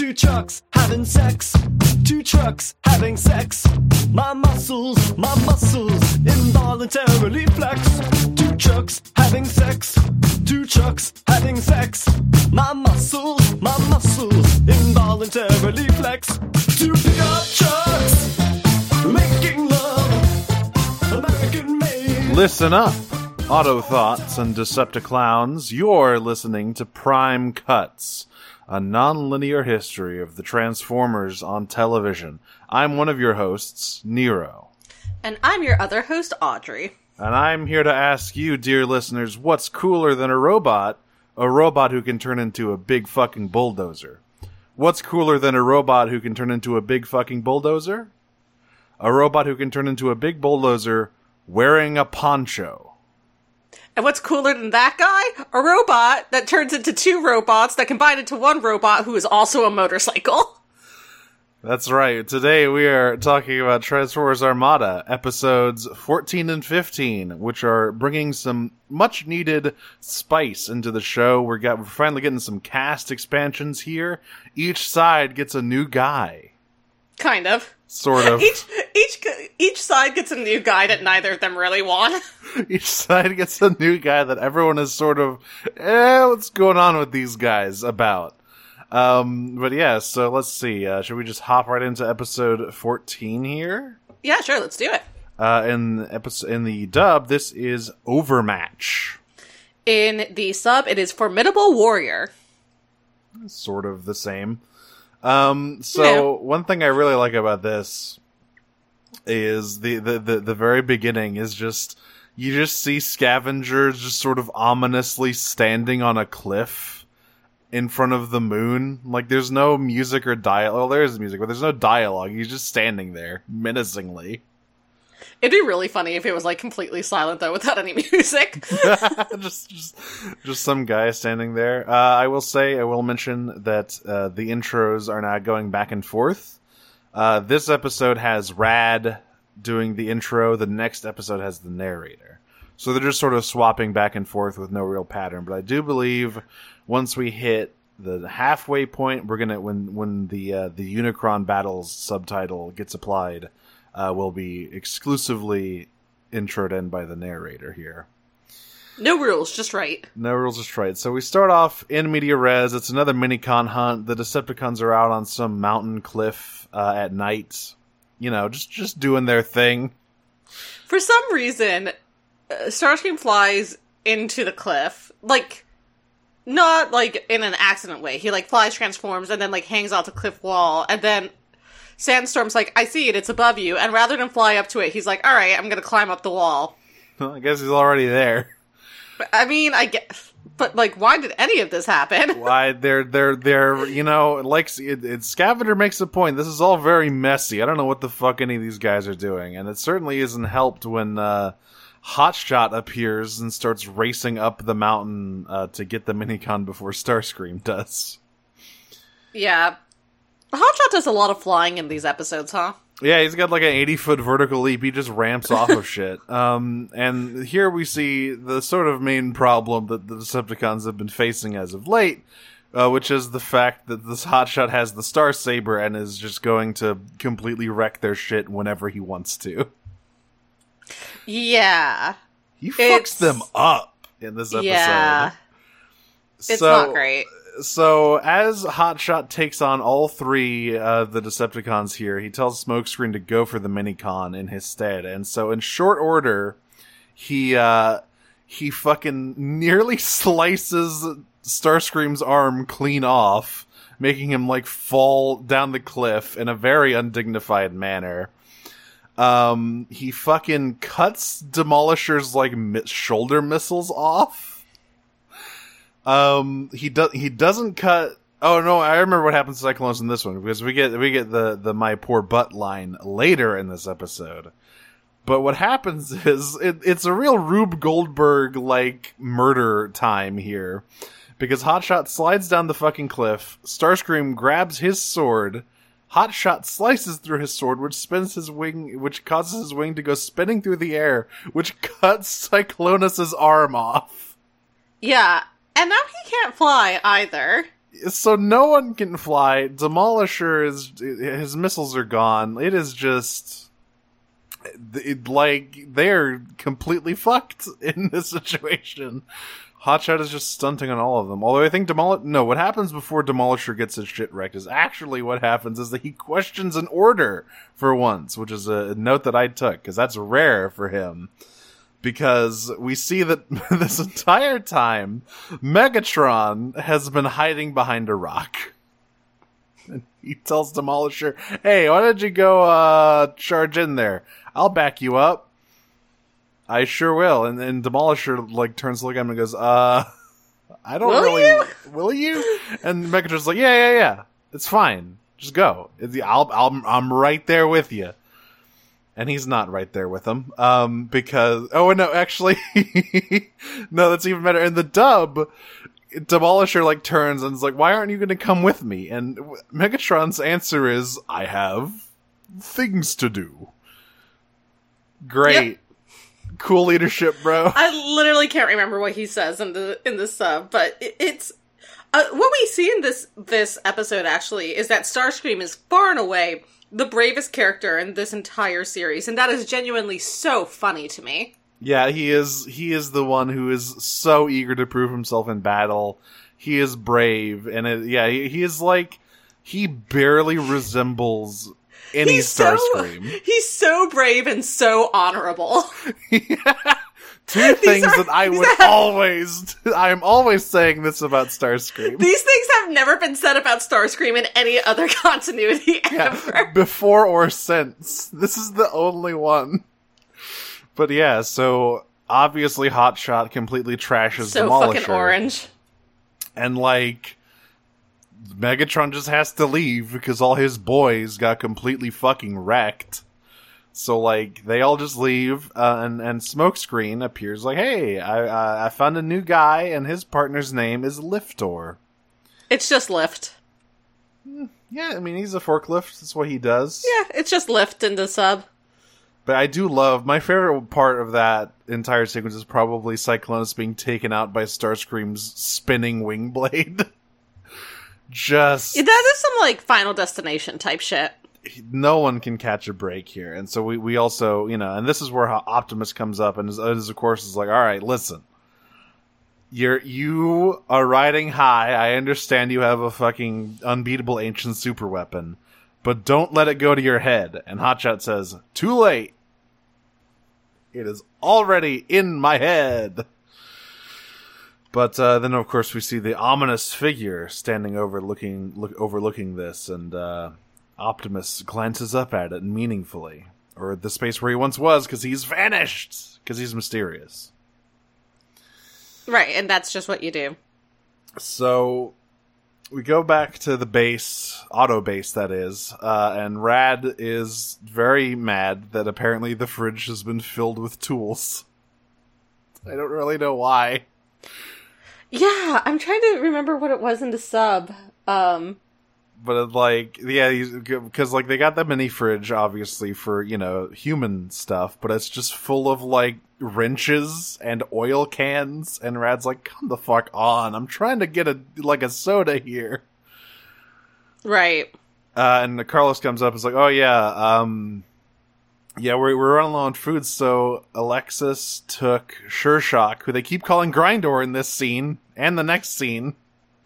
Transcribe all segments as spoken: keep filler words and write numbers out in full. Two trucks having sex. Two trucks having sex. My muscles, my muscles involuntarily flex. Two trucks having sex. Two trucks having sex. My muscles, my muscles involuntarily flex. Two pickup trucks making love. American-made. Listen up, Auto Thoughts and Decepticlowns. You're listening to Prime Cuts, a non-linear history of the Transformers on television. I'm one of your hosts, Nero. And I'm your other host, Audrey. And I'm here to ask you, dear listeners, what's cooler than a robot? A robot who can turn into a big fucking bulldozer. What's cooler than a robot who can turn into a big fucking bulldozer? A robot who can turn into a big bulldozer wearing a poncho. And what's cooler than that guy? A robot that turns into two robots that combine into one robot who is also a motorcycle. That's right. Today we are talking about Transformers Armada, episodes fourteen and fifteen, which are bringing some much-needed spice into the show. We're, got, we're finally getting some cast expansions here. Each side gets a new guy. Kind of. Sort of. Each each each side gets a new guy that neither of them really want. Each side gets a new guy that everyone is sort of, eh, what's going on with these guys about? Um, but yeah, so let's see. Uh, should we just hop right into episode fourteen here? Yeah, sure. Let's do it. Uh, in episode in the dub, this is Overmatch. In the sub, it is Formidable Warrior. Sort of the same. Um, so yeah. One thing I really like about this is the, the, the, the very beginning is just, you just see Scavenger just sort of ominously standing on a cliff in front of the moon. Like, there's no music or dialogue. Well, there is music, but there's no dialogue. He's just standing there menacingly. It'd be really funny if it was, like, completely silent, though, without any music. just, just just some guy standing there. Uh, I will say, I will mention that uh, the intros are now going back and forth. Uh, this episode has Rad doing the intro. The next episode has the narrator. So they're just sort of swapping back and forth with no real pattern. But I do believe once we hit the halfway point, we're gonna when when the uh, the Unicron battles subtitle gets applied, Uh, will be exclusively introed in by the narrator here. No rules, just right. No rules, just right. So we start off in media res. It's another Minicon hunt. The Decepticons are out on some mountain cliff uh, at night. You know, just, just doing their thing. For some reason, uh, Starscream flies into the cliff. Like, not like in an accident way. He like flies, transforms, and then like hangs off the cliff wall, and then Sandstorm's like, I see it, it's above you. And rather than fly up to it, he's like, all right, I'm going to climb up the wall. Well, I guess he's already there. But, I mean, I guess, but like, why did any of this happen? Why, they're, they're, they're, you know, like, it, it, Scavenger makes a point. This is all very messy. I don't know what the fuck any of these guys are doing. And it certainly isn't helped when uh, Hotshot appears and starts racing up the mountain uh, to get the Minicon before Starscream does. Yeah. Hotshot does a lot of flying in these episodes, huh? Yeah, he's got like an eighty-foot vertical leap. He just ramps off of shit. Um, and here we see the sort of main problem that the Decepticons have been facing as of late, uh, which is the fact that this Hotshot has the Star Saber and is just going to completely wreck their shit whenever he wants to. Yeah. He fucks them up in this episode. Yeah. It's so, not great. So, as Hotshot takes on all three of the Decepticons here, he tells Smokescreen to go for the Minicon in his stead. And so, in short order, he uh, he fucking nearly slices Starscream's arm clean off, making him, like, fall down the cliff in a very undignified manner. Um, he fucking cuts Demolisher's, like, mi- shoulder missiles off. Um, he does. He doesn't cut. Oh no! I remember what happens to Cyclonus in this one because we get we get the the my poor butt line later in this episode. But what happens is it, it's a real Rube Goldberg like murder time here because Hotshot slides down the fucking cliff. Starscream grabs his sword. Hotshot slices through his sword, which spins his wing, which causes his wing to go spinning through the air, which cuts Cyclonus's arm off. Yeah. And now he can't fly, either. so no one can fly. Demolisher is, his missiles are gone. It is just, it, like, they're completely fucked in this situation. Hotshot is just stunting on all of them. Although I think Demol- no, what happens before Demolisher gets his shit wrecked is actually what happens is that he questions an order for once, which is a note that I took, because that's rare for him. Because we see that this entire time, Megatron has been hiding behind a rock. And he tells Demolisher, hey, why don't you go uh, charge in there? I'll back you up. I sure will. And then Demolisher, like, turns to look at him and goes, uh, I don't will really... You? Will you? And Megatron's like, yeah, yeah, yeah. It's fine. Just go. I'll, I'll, I'm right there with you. And he's not right there with him. Um, because... Oh, no, actually... no, that's even better. In the dub, Demolisher, like, turns and is like, why aren't you going to come with me? And Megatron's answer is, I have things to do. Great. Yep. Cool leadership, bro. I literally can't remember what he says in the in the sub, but it, it's uh, what we see in this this episode actually is that Starscream is far and away the bravest character in this entire series, and that is genuinely so funny to me. Yeah, he is he is the one who is so eager to prove himself in battle. He is brave, and it, yeah, he, he is like he barely resembles any he's Starscream. So, he's so brave and so honorable. Yeah. Two things are, that I would have, always... I'm always saying this about Starscream. These things have never been said about Starscream in any other continuity ever. Yeah, before or since. This is the only one. But yeah, so obviously Hotshot completely trashes so Demolisher. So fucking orange. And like... Megatron just has to leave because all his boys got completely fucking wrecked. So, like, they all just leave, uh, and, and Smokescreen appears like, hey, I, uh, I found a new guy, and his partner's name is Lifter. It's just Lift. Yeah, I mean, he's a forklift. That's what he does. Yeah, it's just Lift in the sub. But I do love, my favorite part of that entire sequence is probably Cyclonus being taken out by Starscream's spinning wing blade. Just that is some like Final Destination type shit. No one can catch a break here, and so we, we also you know, and this is where Optimus comes up, and is, is of course is like, all right, listen, you're you are riding high. I understand you have a fucking unbeatable ancient super weapon, but don't let it go to your head. And Hotshot says, too late. It is already in my head. But uh, then, of course, we see the ominous figure standing overlooking, look, overlooking this, and uh, Optimus glances up at it meaningfully. Or the space where he once was, because he's vanished! Because he's mysterious. Right, and that's just what you do. So, we go back to the base, auto base, that is, uh, and Rad is very mad that apparently the fridge has been filled with tools. I don't really know why. Yeah, I'm trying to remember what it was in the sub. Um, but, like, yeah, because, like, they got the mini-fridge, obviously, for, you know, human stuff, but it's just full of, like, wrenches and oil cans, and Rad's like, come the fuck on, I'm trying to get, a like, a soda here. Right. Uh, and Carlos comes up and is like, oh, yeah, um... yeah, we're, we're running low on food, so Alexis took Shershock, who they keep calling Grindor in this scene, and the next scene.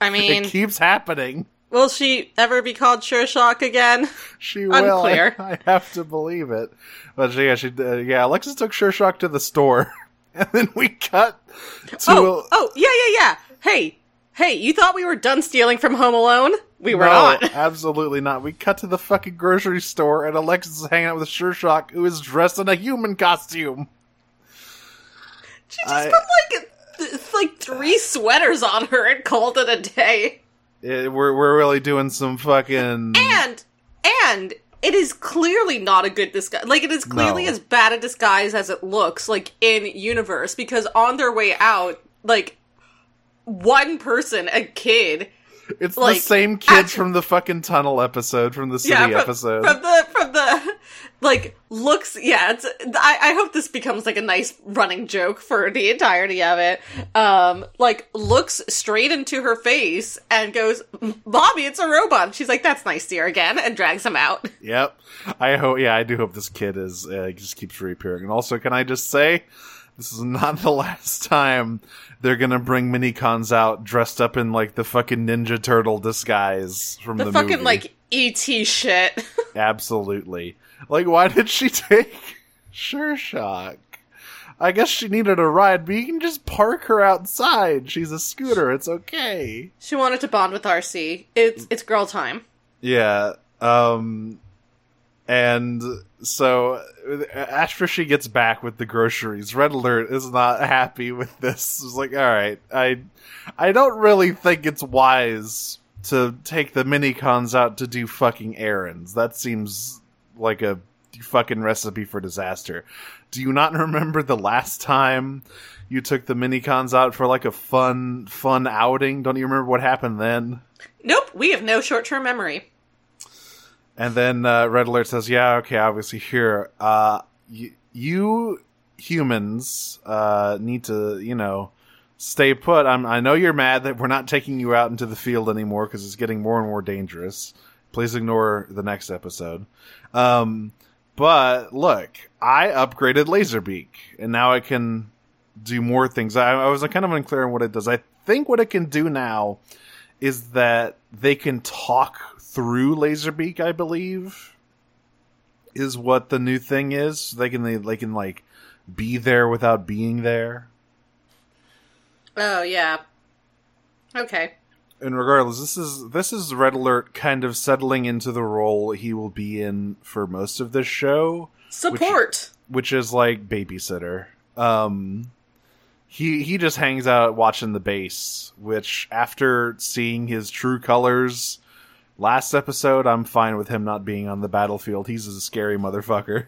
I mean... It keeps happening. Will she ever be called Shershock again? She will. Unclear. I, I have to believe it. But yeah, she, uh, yeah, Alexis took Shershock to the store, and then we cut to... Oh, a... oh yeah, yeah, yeah. Hey, hey, you thought we were done stealing from Home Alone? We were no, not. Absolutely not. We cut to the fucking grocery store, and Alexis is hanging out with Shershock, who is dressed in a human costume. She just I, put, like, like three sweaters on her and called it a day. It, we're we're really doing some fucking... And, and, it is clearly not a good disguise. Like, it is clearly no. as bad a disguise as it looks, like, in-universe, because on their way out, like, one person, a kid... It's like, the same kids at, from the fucking tunnel episode, from the city yeah, from, episode. From the from the like, looks, yeah, it's, I, I hope this becomes, like, a nice running joke for the entirety of it, um, like, looks straight into her face and goes, Bobby, it's a robot. And she's like, that's nice to hear again, and drags him out. Yep. I hope, yeah, I do hope this kid is, uh, just keeps reappearing. And also, can I just say, this is not the last time they're gonna bring Minicons out dressed up in, like, the fucking Ninja Turtle disguise from the, the fucking, movie. Like, E T shit. Absolutely. Like, why did she take Shershock? I guess she needed a ride, but you can just park her outside. She's a scooter. It's okay. She wanted to bond with R C. It's it's girl time. Yeah. Um, and so after she gets back with the groceries, Red Alert is not happy with this. It's like, all right, I I don't really think it's wise to take the Minicons out to do fucking errands. That seems like a fucking recipe for disaster. Do you not remember the last time you took the Minicons out for, like, a fun, fun outing? Don't you remember what happened then? Nope, we have no short-term memory. And then uh, Red Alert says, yeah, okay, obviously here, uh, y- you humans uh, need to, you know, stay put. I'm, I know you're mad that we're not taking you out into the field anymore because it's getting more and more dangerous. Please ignore the next episode. Um, but look, I upgraded Laserbeak, and now I can do more things. I, I was kind of unclear on what it does. I think what it can do now is that they can talk through Laserbeak, I believe, is what the new thing is. They can, they, they can, like, be there without being there. Oh, yeah. Okay. And regardless, this is this is Red Alert kind of settling into the role he will be in for most of this show. Support! Which, which is, like, babysitter. Um, he, he just hangs out watching the base, which, after seeing his true colors last episode, I'm fine with him not being on the battlefield. He's a scary motherfucker.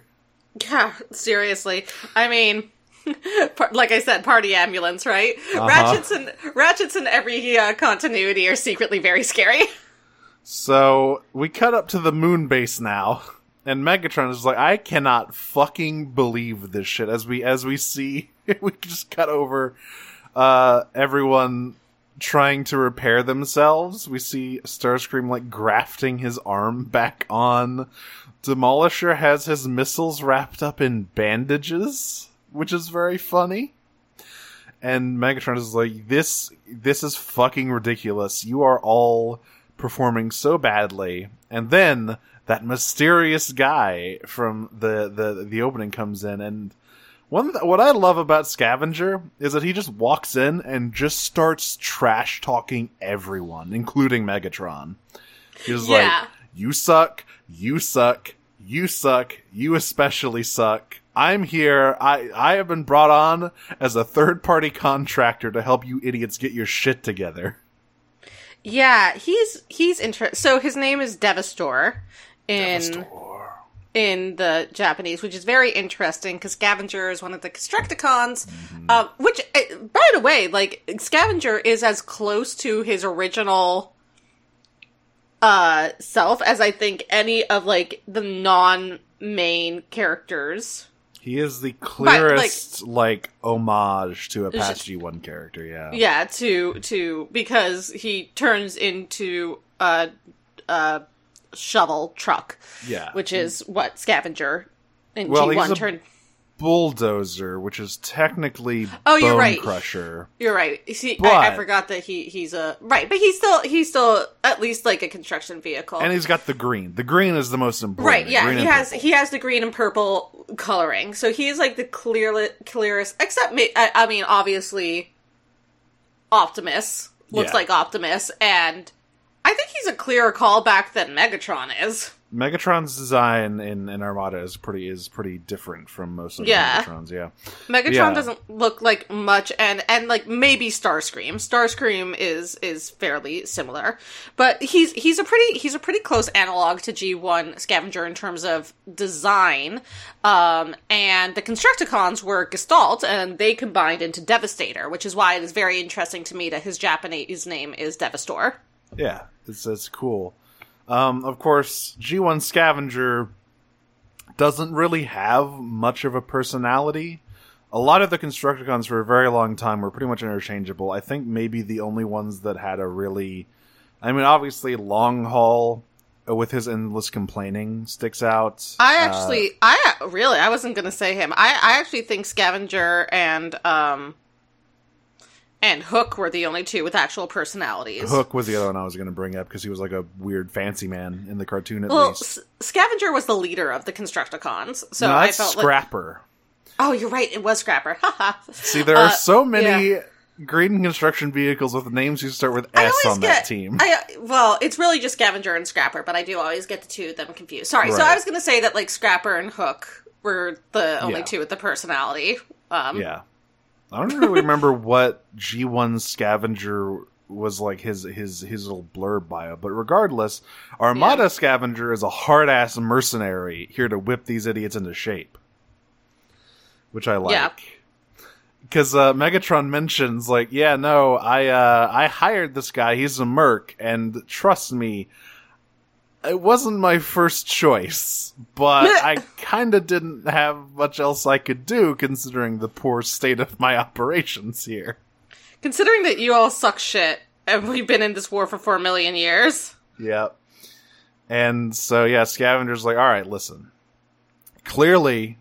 Yeah, seriously. I mean, like I said, party ambulance, right? Uh-huh. Ratchets and ratchets in every uh, continuity are secretly very scary. So we cut up to the moon base now, and Megatron is like, "I cannot fucking believe this shit." As we as we see, we just cut over uh, everyone trying to repair themselves. We see Starscream, like, grafting his arm back on. Demolisher has his missiles wrapped up in bandages, which is very funny. And Megatron is like, this this is fucking ridiculous. You are all performing so badly. And then that mysterious guy from the, the, the opening comes in. And one th- what I love about Scavenger is that he just walks in and just starts trash talking everyone, including Megatron. He's yeah. like, you suck, you suck, you suck, you especially suck. I'm here. I, I have been brought on as a third-party contractor to help you idiots get your shit together. Yeah, he's he's inter- so his name is Devastator in Devastator. in the Japanese, which is very interesting because Scavenger is one of the Constructicons. Mm-hmm. Uh, which, by the way, like, Scavenger is as close to his original uh, self as I think any of, like, the non-main characters. He is the clearest, but, like, like, homage to Apache One character, yeah. Yeah, to, to, because he turns into a, a shovel truck. Yeah. Which is what Scavenger in well, G one turned. Bulldozer, which is technically oh, Bone you're right. Crusher. You're right. See, but, I, I forgot that he, he's a... Right, but he's still he's still at least like a construction vehicle. And he's got the green. The green is the most important. Right, yeah. Green he has purple. He has the green and purple coloring. So he is like the clear, clearest... Except, I, I mean, obviously, Optimus. Looks yeah. like Optimus. And I think he's a clearer callback than Megatron is. Megatron's design in, in Armada is pretty is pretty different from most of yeah. Megatron's, yeah. Megatron yeah. doesn't look like much, and, and like maybe Starscream. Starscream is is fairly similar, but he's he's a pretty he's a pretty close analog to G one Scavenger in terms of design. Um, and the Constructicons were Gestalt, and they combined into Devastator, which is why it is very interesting to me that his Japanese name is Devastator. Yeah, it's it's cool. Um, of course, G one Scavenger doesn't really have much of a personality. A lot of the Constructicons for a very long time were pretty much interchangeable. I think maybe the only ones that had a really... I mean, obviously, Long Haul, with his endless complaining, sticks out. I actually... Uh, I Really, I wasn't going to say him. I, I actually think Scavenger and... Um... And Hook were the only two with actual personalities. Hook was the other one I was going to bring up because he was like a weird fancy man in the cartoon at well, least. Well, S- Scavenger was the leader of the Constructicons, so no, I felt Scrapper. Like... Oh, you're right. It was Scrapper. See, there uh, are so many yeah. green construction vehicles with names who start with S on get, that team. I, well, it's really just Scavenger and Scrapper, but I do always get the two of them confused. Sorry. Right. So I was going to say that like Scrapper and Hook were the only yeah. two with the personality. Um, yeah. I don't really remember what G one Scavenger was like his his his little blurb bio, but regardless, Armada yeah. Scavenger is a hard ass mercenary here to whip these idiots into shape, which I like. Because yeah. uh, Megatron mentions, like, yeah, no, I uh, I hired this guy. He's a merc, and trust me, it wasn't my first choice, but I kind of didn't have much else I could do considering the poor state of my operations here. Considering that you all suck shit, and we've been in this war for four million years. Yep. And so, yeah, Scavenger's like, all right, listen. Clearly,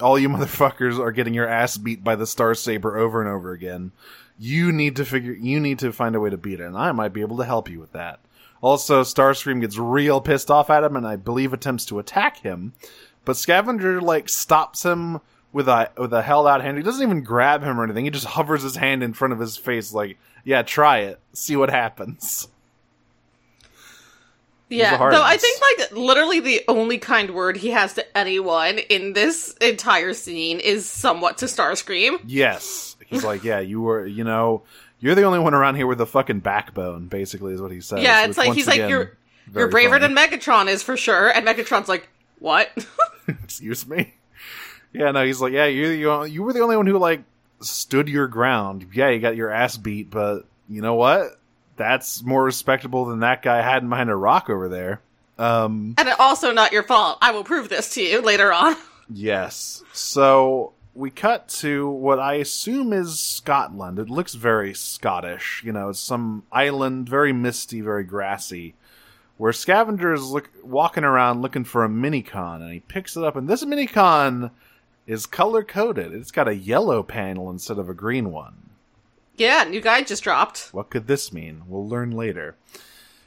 all you motherfuckers are getting your ass beat by the Star Saber over and over again. You need to figure. You need to find a way to beat it, and I might be able to help you with that. Also, Starscream gets real pissed off at him and I believe attempts to attack him. But Scavenger, like, stops him with a with a held-out hand. He doesn't even grab him or anything. He just hovers his hand in front of his face like, yeah, try it. See what happens. Yeah, though I think, like, literally the only kind word he has to anyone in this entire scene is somewhat to Starscream. Yes. He's like, yeah, you were, you know... You're the only one around here with a fucking backbone, basically, is what he says. Yeah, it's like, he's again, like, you're you're braver funny. Than Megatron is, for sure. And Megatron's like, what? Excuse me? Yeah, no, he's like, yeah, you, you you were the only one who, like, stood your ground. Yeah, you got your ass beat, but you know what? That's more respectable than that guy hiding behind a rock over there. Um, and also not your fault. I will prove this to you later on. Yes. So... We cut to what I assume is Scotland. It looks very Scottish. You know, it's some island, very misty, very grassy, where Scavenger is look, walking around looking for a Minicon, and he picks it up, and this Minicon is color-coded. It's got a yellow panel instead of a green one. Yeah, new guide just dropped. What could this mean? We'll learn later.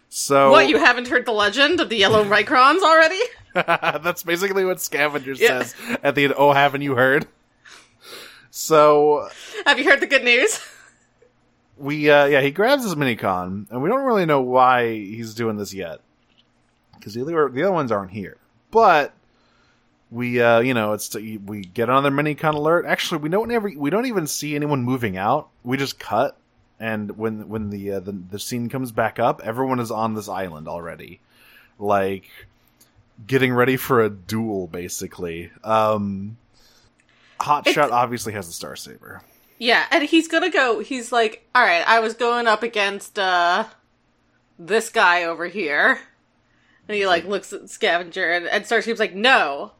So, what, you haven't heard the legend of the yellow Microns already? That's basically what Scavenger yeah. says at the end. Oh, haven't you heard? So, have you heard the good news? We, uh, yeah, he grabs his Minicon, and we don't really know why he's doing this yet, because the other, the other ones aren't here. But we, uh, you know, it's we get another Minicon alert. Actually, we don't ever, we don't even see anyone moving out. We just cut, and when when the uh, the, the scene comes back up, everyone is on this island already, like getting ready for a duel, basically. Um... Hotshot obviously has the Star Saber. Yeah, and he's gonna go, he's like, alright, I was going up against, uh, this guy over here. And he, like, looks at Scavenger, and, and Starscream's like, no,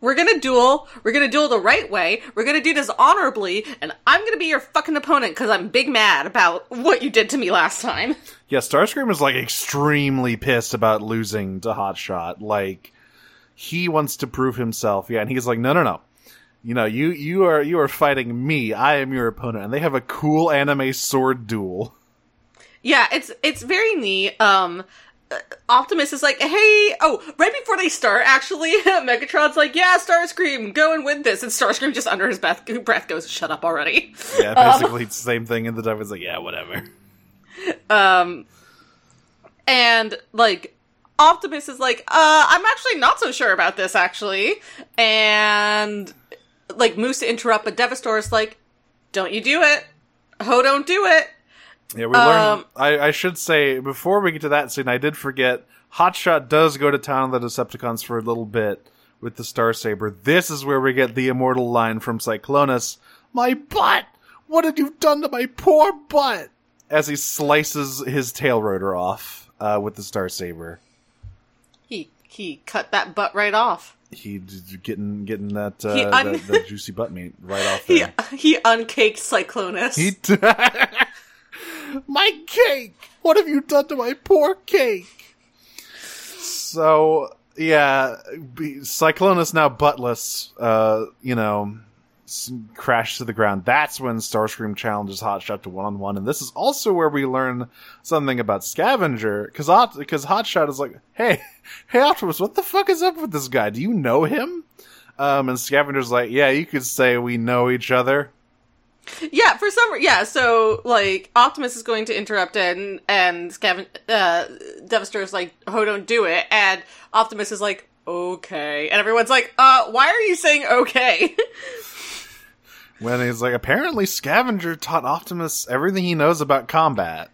we're gonna duel, we're gonna duel the right way, we're gonna do this honorably, and I'm gonna be your fucking opponent, because I'm big mad about what you did to me last time. Yeah, Starscream is, like, extremely pissed about losing to Hotshot. Like, he wants to prove himself, yeah, and he's like, no, no, no. You know, you, you are you are fighting me. I am your opponent, and they have a cool anime sword duel. Yeah, it's it's very neat. Um, Optimus is like, hey, oh, right before they start, actually, Megatron's like, yeah, Starscream, go and win this, and Starscream just under his breath, breath goes, shut up already. Yeah, basically um, it's the same thing, and the time is like, yeah, whatever. Um, and like. Optimus is like, uh, I'm actually not so sure about this, actually. And, like, moves to interrupt, but Devastator is like, don't you do it. Ho, don't do it. Yeah, we um, learned... I, I should say, before we get to that scene, I did forget, Hotshot does go to town on the Decepticons for a little bit with the Star Saber. This is where we get the immortal line from Cyclonus, my butt! What have you done to my poor butt? As he slices his tail rotor off uh, with the Star Saber. He He cut that butt right off. He's getting getting that, uh, he un- that, that juicy butt meat right off there. He, he uncaked Cyclonus. He t- My cake! What have you done to my poor cake? So, yeah, Cyclonus now buttless, uh, you know, crashed to the ground. That's when Starscream challenges Hotshot to one-on-one, and this is also where we learn something about Scavenger, because Hotshot is like, hey, hey Optimus, what the fuck is up with this guy? Do you know him? Um, and Scavenger's like, yeah, you could say we know each other. Yeah, for some reason, yeah, so, like, Optimus is going to interrupt it, and, and Scaven- uh, Devastator's like, oh, don't do it, and Optimus is like, okay, and everyone's like, uh, why are you saying okay? When he's like, apparently Scavenger taught Optimus everything he knows about combat.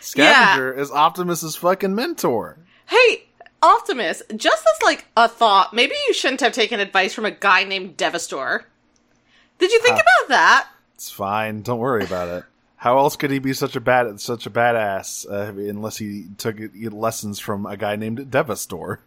Scavenger yeah. is Optimus's fucking mentor. Hey, Optimus, just as like a thought, maybe you shouldn't have taken advice from a guy named Devastator. Did you think uh, about that? It's fine. Don't worry about it. How else could he be such a bad, such a badass uh, unless he took lessons from a guy named Devastator?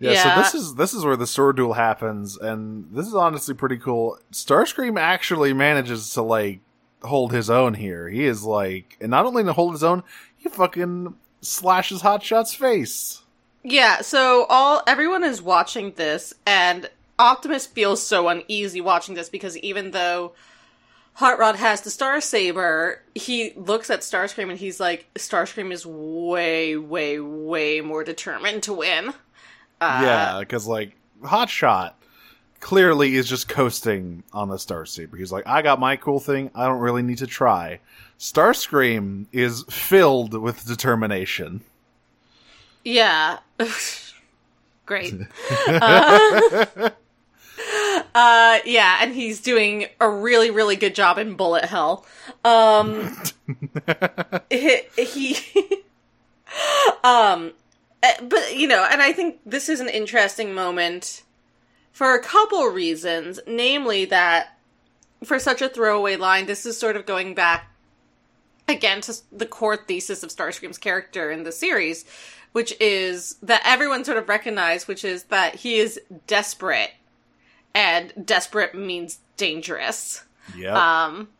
Yeah, yeah, so this is this is where the sword duel happens, and this is honestly pretty cool. Starscream actually manages to, like, hold his own here. He is, like... And not only to hold his own, he fucking slashes Hotshot's face. Yeah, so all everyone is watching this, and Optimus feels so uneasy watching this, because even though Hot Rod has the Star Saber, he looks at Starscream, and he's like, Starscream is way, way, way more determined to win. Uh, yeah, because, like, Hotshot clearly is just coasting on the Starsaber. He's like, I got my cool thing. I don't really need to try. Starscream is filled with determination. Yeah. Great. uh, uh, yeah, and he's doing a really, really good job in bullet hell. Um, he... he um... But, you know, and I think this is an interesting moment for a couple reasons, namely that for such a throwaway line, this is sort of going back, again, to the core thesis of Starscream's character in the series, which is that everyone sort of recognized, which is that he is desperate, and desperate means dangerous. Yeah. Um,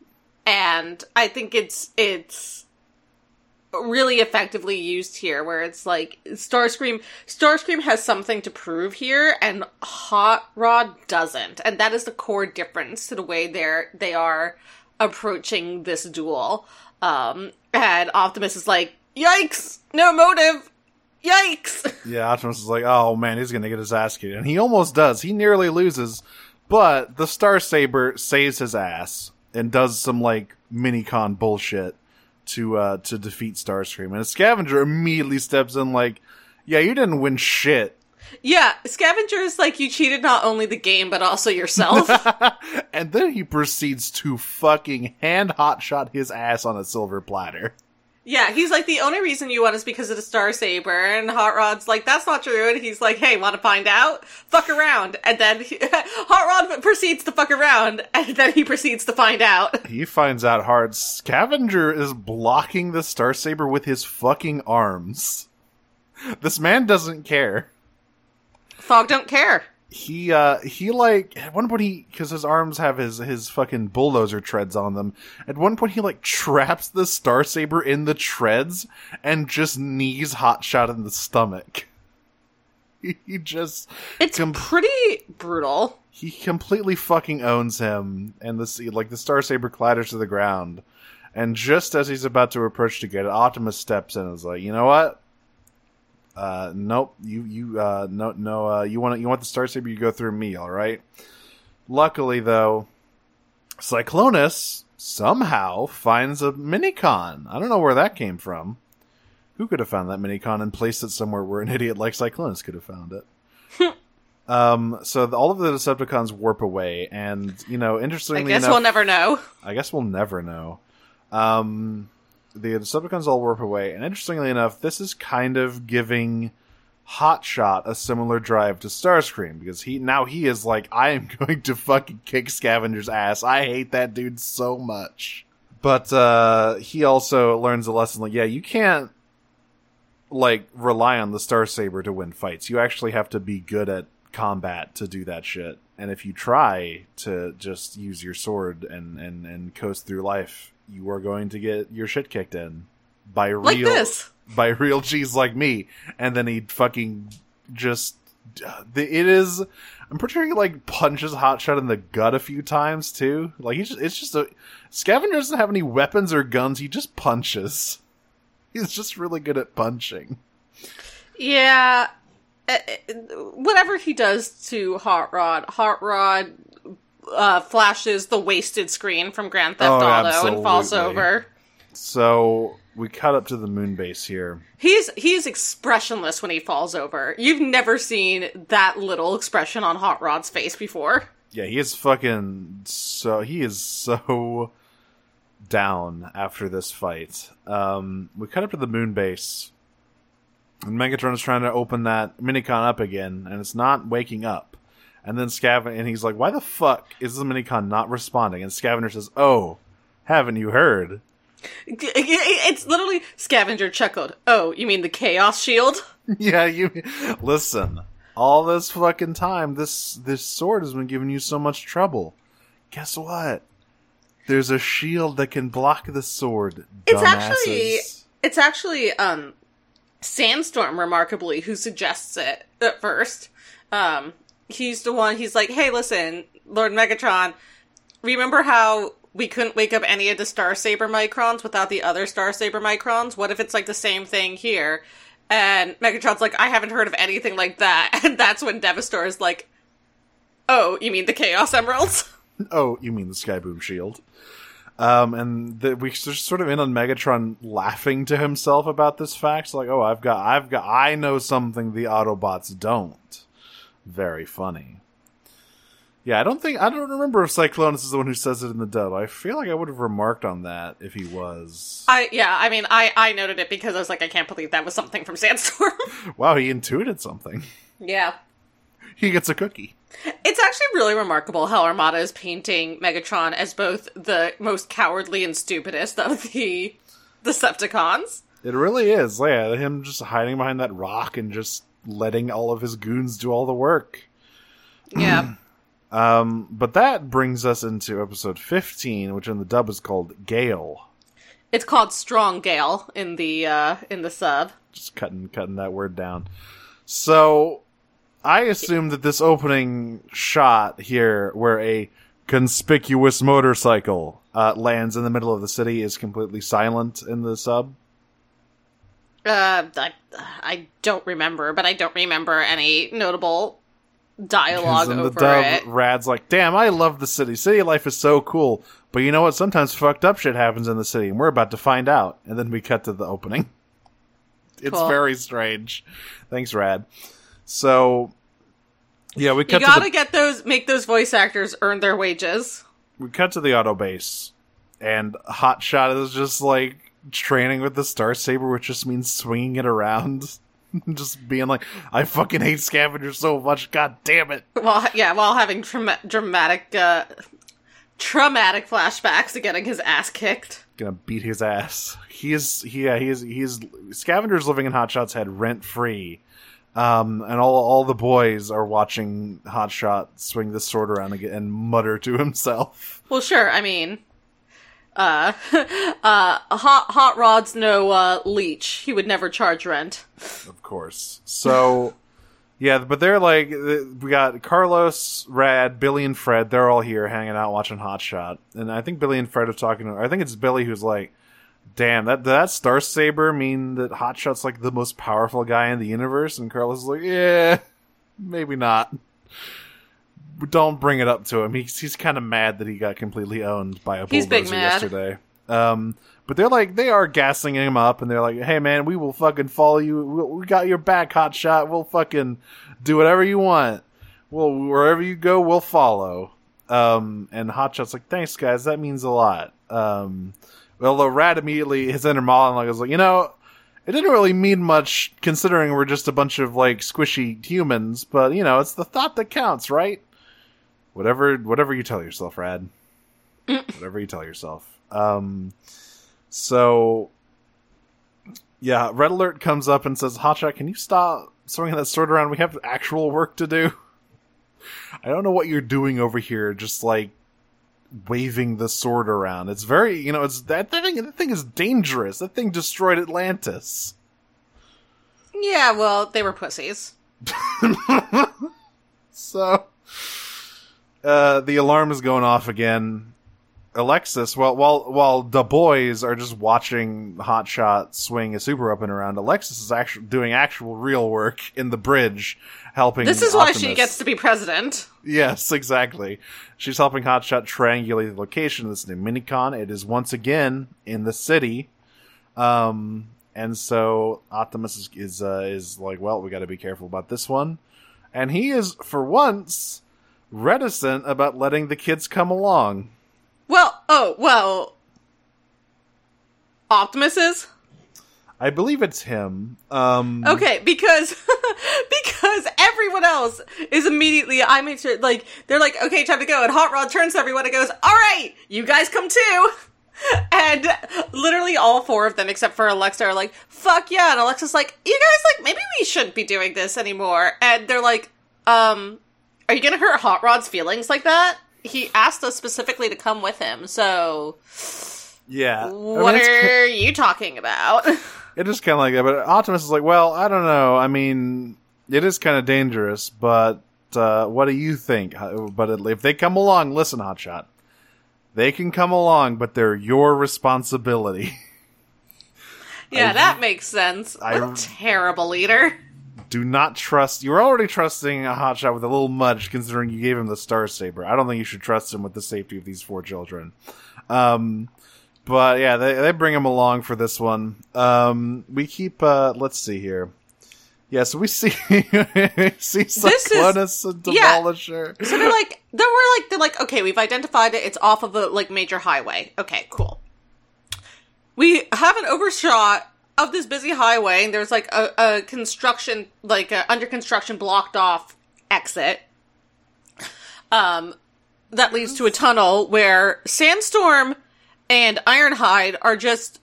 and I think it's it's... really effectively used here, where it's like Starscream Starscream has something to prove here, and Hot Rod doesn't, and that is the core difference to the way they're they are approaching this duel. Um, and Optimus is like, "Yikes! No motive! Yikes!" Yeah, Optimus is like, "Oh man, he's gonna get his ass kicked," and he almost does. He nearly loses, but the Star Saber saves his ass and does some like Minicon bullshit to uh, to defeat Starscream. And Scavenger immediately steps in like, yeah, you didn't win shit. Yeah, Scavenger is like, you cheated not only the game, but also yourself. And then he proceeds to fucking hand Hotshot his ass on a silver platter. Yeah, he's like, the only reason you won is because of the Star Saber, and Hot Rod's like, that's not true, and he's like, hey, want to find out? Fuck around. And then he, Hot Rod proceeds to fuck around, and then he proceeds to find out. He finds out hard. Scavenger is blocking the Star Saber with his fucking arms. This man doesn't care. Fog don't care. He, uh, he like, at one point he, because his arms have his, his fucking bulldozer treads on them, at one point he, like, traps the Star Saber in the treads and just knees Hotshot in the stomach. He, he just... It's com- pretty brutal. He completely fucking owns him, and this, like, the Star Saber clatters to the ground, and just as he's about to approach to get it, Optimus steps in and is like, you know what? Uh, nope, you, you, uh, no, no, uh, you want you want the Star Saber, you go through me, alright? Luckily, though, Cyclonus somehow finds a Minicon. I don't know where that came from. Who could have found that Minicon and placed it somewhere where an idiot like Cyclonus could have found it? um, so the, all of the Decepticons warp away, and, you know, interestingly enough... I guess enough, we'll never know. I guess we'll never know. Um... The Decepticons all warp away, and interestingly enough, this is kind of giving Hotshot a similar drive to Starscream, because he now he is like, I am going to fucking kick Scavenger's ass. I hate that dude so much. But uh, he also learns a lesson like, yeah, you can't like rely on the Star Saber to win fights. You actually have to be good at combat to do that shit. And if you try to just use your sword and, and, and coast through life, you are going to get your shit kicked in by real, like this. by real G's like me. And then he fucking just, it is, I'm pretty sure he like punches Hotshot in the gut a few times too. Like he just, it's just a, Scavenger doesn't have any weapons or guns. He just punches. He's just really good at punching. Yeah. Whatever he does to Hot Rod, Hot Rod uh, flashes the wasted screen from Grand Theft oh, Auto absolutely. and falls over. So we cut up to the moon base here. He's he's expressionless when he falls over. You've never seen that little expression on Hot Rod's face before. Yeah, he is fucking so he is so down after this fight. Um, we cut up to the moon base. And Megatron is trying to open that Minicon up again, and it's not waking up. And then Scavenger, and he's like, why the fuck is the Minicon not responding? And Scavenger says, oh, haven't you heard? It's literally, Scavenger chuckled, oh, you mean the Chaos Shield? Yeah, you, listen, all this fucking time, this, this sword has been giving you so much trouble. Guess what? There's a shield that can block the sword, It's dumbasses. actually, it's actually, um... Sandstorm, remarkably, who suggests it at first. Um, he's the one, he's like, hey, listen, Lord Megatron, remember how we couldn't wake up any of the Star Saber Microns without the other Star Saber Microns? What if it's like the same thing here? And Megatron's like, I haven't heard of anything like that. And that's when Devastator is like, oh, you mean the Chaos Emeralds? Oh, you mean the Skyboom Shield. Um, and the, we just sort of end on Megatron laughing to himself about this fact. Like, oh, I've got, I've got, I know something the Autobots don't. Very funny. Yeah, I don't think, I don't remember if Cyclonus is the one who says it in the dub. I feel like I would have remarked on that if he was. I, yeah, I mean, I, I noted it because I was like, I can't believe that was something from Sandstorm. Wow, he intuited something. Yeah. He gets a cookie. It's actually really remarkable how Armada is painting Megatron as both the most cowardly and stupidest of the Decepticons. It really is. Yeah, him just hiding behind that rock and just letting all of his goons do all the work. Yeah. um, but that brings us into episode fifteen, which in the dub is called Gale. It's called Strong Gale in the uh, in the sub. Just cutting cutting that word down. So I assume that this opening shot here, where a conspicuous motorcycle uh, lands in the middle of the city, is completely silent in the sub. Uh, I, I don't remember, but I don't remember any notable dialogue over the dub, it. Rad's like, damn, I love the city. City life is so cool. But you know what? Sometimes fucked up shit happens in the city, and we're about to find out. And then we cut to the opening. It's cool. Very strange. Thanks, Rad. So, yeah, we cut. You gotta to the, get those, make those voice actors earn their wages. We cut to the auto base, and Hotshot is just like training with the Star Saber, which just means swinging it around, just being like, "I fucking hate Scavenger so much, god damn it!" Well, yeah, while having tra- dramatic, uh, traumatic flashbacks to getting his ass kicked. Gonna beat his ass. He is, he, yeah, he is, he is. Scavenger's living in Hotshot's head rent free. Um, and all all the boys are watching Hotshot swing the sword around again and mutter to himself. Well, sure, I mean, uh, uh, Hot, Hot Rod's no, uh, leech. He would never charge rent. Of course. So, yeah, but they're like, we got Carlos, Rad, Billy, and Fred. They're all here hanging out watching Hotshot. And I think Billy and Fred are talking to, I think it's Billy who's like, damn, that that Star Saber mean that Hotshot's like the most powerful guy in the universe? And Carlos is like, yeah, maybe not. Don't bring it up to him. He's he's kind of mad that he got completely owned by a he's bulldozer yesterday. Um, but they're like, they are gassing him up, and they're like, hey man, we will fucking follow you. We, we got your back, Hotshot. We'll fucking do whatever you want. Well, wherever you go, we'll follow. Um, and Hotshot's like, thanks guys, that means a lot. Um... Although Rad immediately, his inner monologue was like, you know, it didn't really mean much considering we're just a bunch of, like, squishy humans, but, you know, it's the thought that counts, right? Whatever whatever you tell yourself, Rad. whatever you tell yourself. Um, so, Yeah, Red Alert comes up and says, Hotshot, can you stop swinging that sword around? We have actual work to do. I don't know what you're doing over here, just, like, waving the sword around. It's very, you know, it's that, that thing that thing is dangerous. That thing destroyed Atlantis. Yeah, well, they were pussies. So, uh, the alarm is going off again. Alexis, while while while the boys are just watching Hotshot swing a super weapon around, Alexis is actually doing actual real work in the bridge, helping. This is Optimus. Why she gets to be president. Yes, exactly. She's helping Hotshot triangulate the location of this new Minicon. It is once again in the city, um, and so Optimus is is, uh, is like, well, we got to be careful about this one, and he is for once reticent about letting the kids come along. Well, oh, well, Optimus is? I believe it's him. Um, okay, because because everyone else is immediately, I made sure, like, they're like, okay, time to go. And Hot Rod turns to everyone and goes, all right, you guys come too. And literally all four of them, except for Alexa, are like, fuck yeah. And Alexa's like, you guys, like, maybe we shouldn't be doing this anymore. And they're like, um, are you going to hurt Hot Rod's feelings like that? He asked us specifically to come with him, so... Yeah. What I mean, are ca- you talking about? It is kind of like that, but Optimus is like, well, I don't know, I mean, it is kind of dangerous, but uh, what do you think? But if they come along, listen, Hotshot, they can come along, but they're your responsibility. Yeah, I, that makes sense. I, what a terrible leader. Do not trust... You're already trusting a Hotshot with a little mudge, considering you gave him the Star Saber. I don't think you should trust him with the safety of these four children. Um, but, yeah, they, they bring him along for this one. Um, we keep... Uh, let's see here. Yeah, so we see... we see Cyclonus and Demolisher. Yeah. So they're like... They were like... They're like, okay, we've identified it. It's off of a, like, major highway. Okay, cool. We have an overshot... of this busy highway, and there's, like, a, a construction, like, a under construction blocked off exit, um, that leads to a tunnel where Sandstorm and Ironhide are just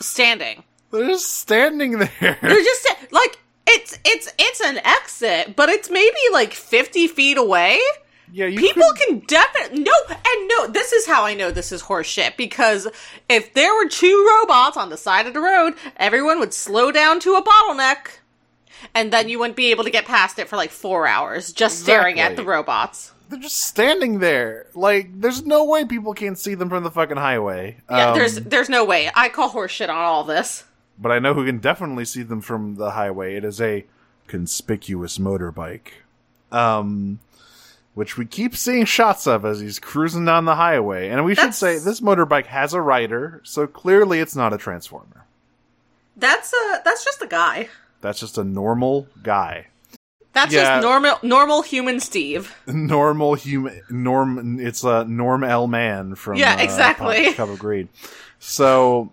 standing. They're just standing there. They're just, sta- like, it's, it's, it's an exit, but it's maybe, like, fifty feet away. Yeah, you people can, can definitely... No, and no, this is how I know this is horseshit, because if there were two robots on the side of the road, everyone would slow down to a bottleneck, and then you wouldn't be able to get past it for, like, four hours, just staring exactly. at the robots. They're just standing there. Like, there's no way people can't see them from the fucking highway. Yeah, um, there's there's no way. I call horseshit on all this. But I know who can definitely see them from the highway. It is a conspicuous motorbike. Um... Which we keep seeing shots of as he's cruising down the highway. And we that's, should say, this motorbike has a rider, so clearly it's not a Transformer. That's a, that's just a guy. That's just a normal guy. That's yeah. just normal normal human Steve. Normal human... norm. It's a Norm L. Mann from... Yeah, exactly. Uh, Cup of Greed. So,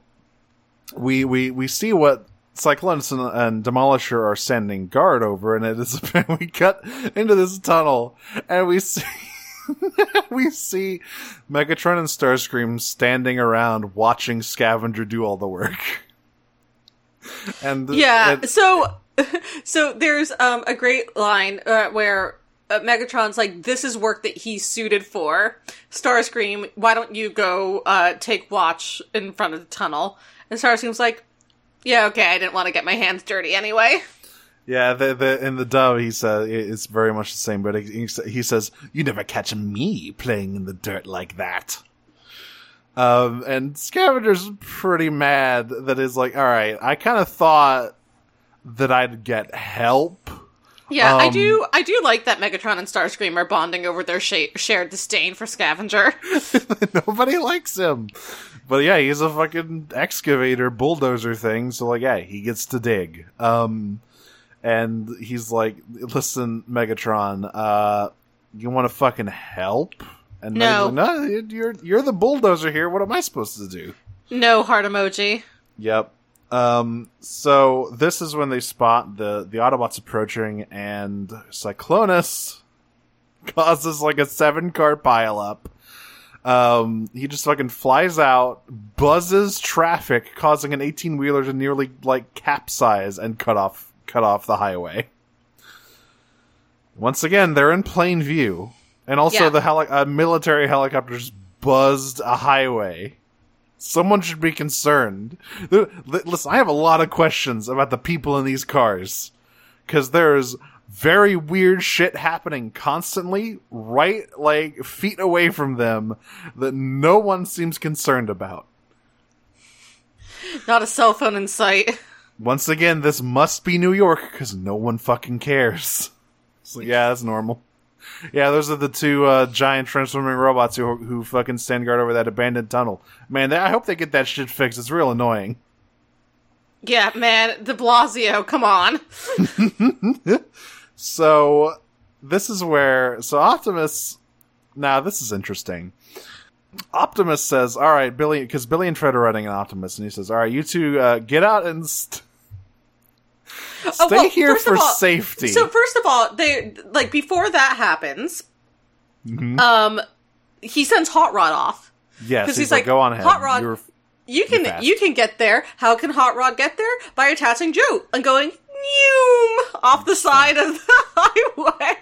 we, we, we see what... Cyclonus and, and Demolisher are sending guard over, and it is we cut into this tunnel, and we see we see Megatron and Starscream standing around watching Scavenger do all the work. And the, yeah, it, so so there's um, a great line uh, where uh, Megatron's like, "This is work that he's suited for." Starscream, why don't you go uh, take watch in front of the tunnel? And Starscream's like, yeah, okay, I didn't want to get my hands dirty anyway. Yeah, the, the, in the dub, he says, it's very much the same, but he, he says, you never catch me playing in the dirt like that. Um, and Scavenger's pretty mad that he's like, all right, I kind of thought that I'd get help. Yeah, um, I do I do like that Megatron and Starscream are bonding over their sh- shared disdain for Scavenger. Nobody likes him. But yeah, he's a fucking excavator, bulldozer thing, so like, yeah, he gets to dig. Um, and he's like, listen, Megatron, uh, you want to fucking help? And no. No, you're, you're the bulldozer here, what am I supposed to do? No, heart emoji. Yep. Um, so this is when they spot the, the Autobots approaching, and Cyclonus causes like a seven car pileup. Um, he just fucking flies out, buzzes traffic, causing an eighteen-wheeler to nearly, like, capsize and cut off, cut off the highway. Once again, they're in plain view. And also yeah. the heli- uh, military helicopter just buzzed a highway. Someone should be concerned. Listen, I have a lot of questions about the people in these cars. Because there's very weird shit happening constantly, right, like, feet away from them that no one seems concerned about. Not a cell phone in sight. Once again, this must be New York, because no one fucking cares. So, yeah, that's normal. Yeah, those are the two uh, giant transforming robots who who fucking stand guard over that abandoned tunnel. Man, they, I hope they get that shit fixed. It's real annoying. Yeah, man, de Blasio, come on. So, this is where... So, Optimus... Now, this is interesting. Optimus says, all right, Billy... Because Billy and Fred are writing an Optimus, and he says, all right, you two, uh, get out and... St- Stay oh, well, here for all, safety. So first of all, they like before that happens, mm-hmm. um, he sends Hot Rod off. Yes, because he's, he's like, like, "Go on ahead, Hot Rod. You're, you can fast. you can get there. How can Hot Rod get there? By attaching Joe and going noom off the side of the highway."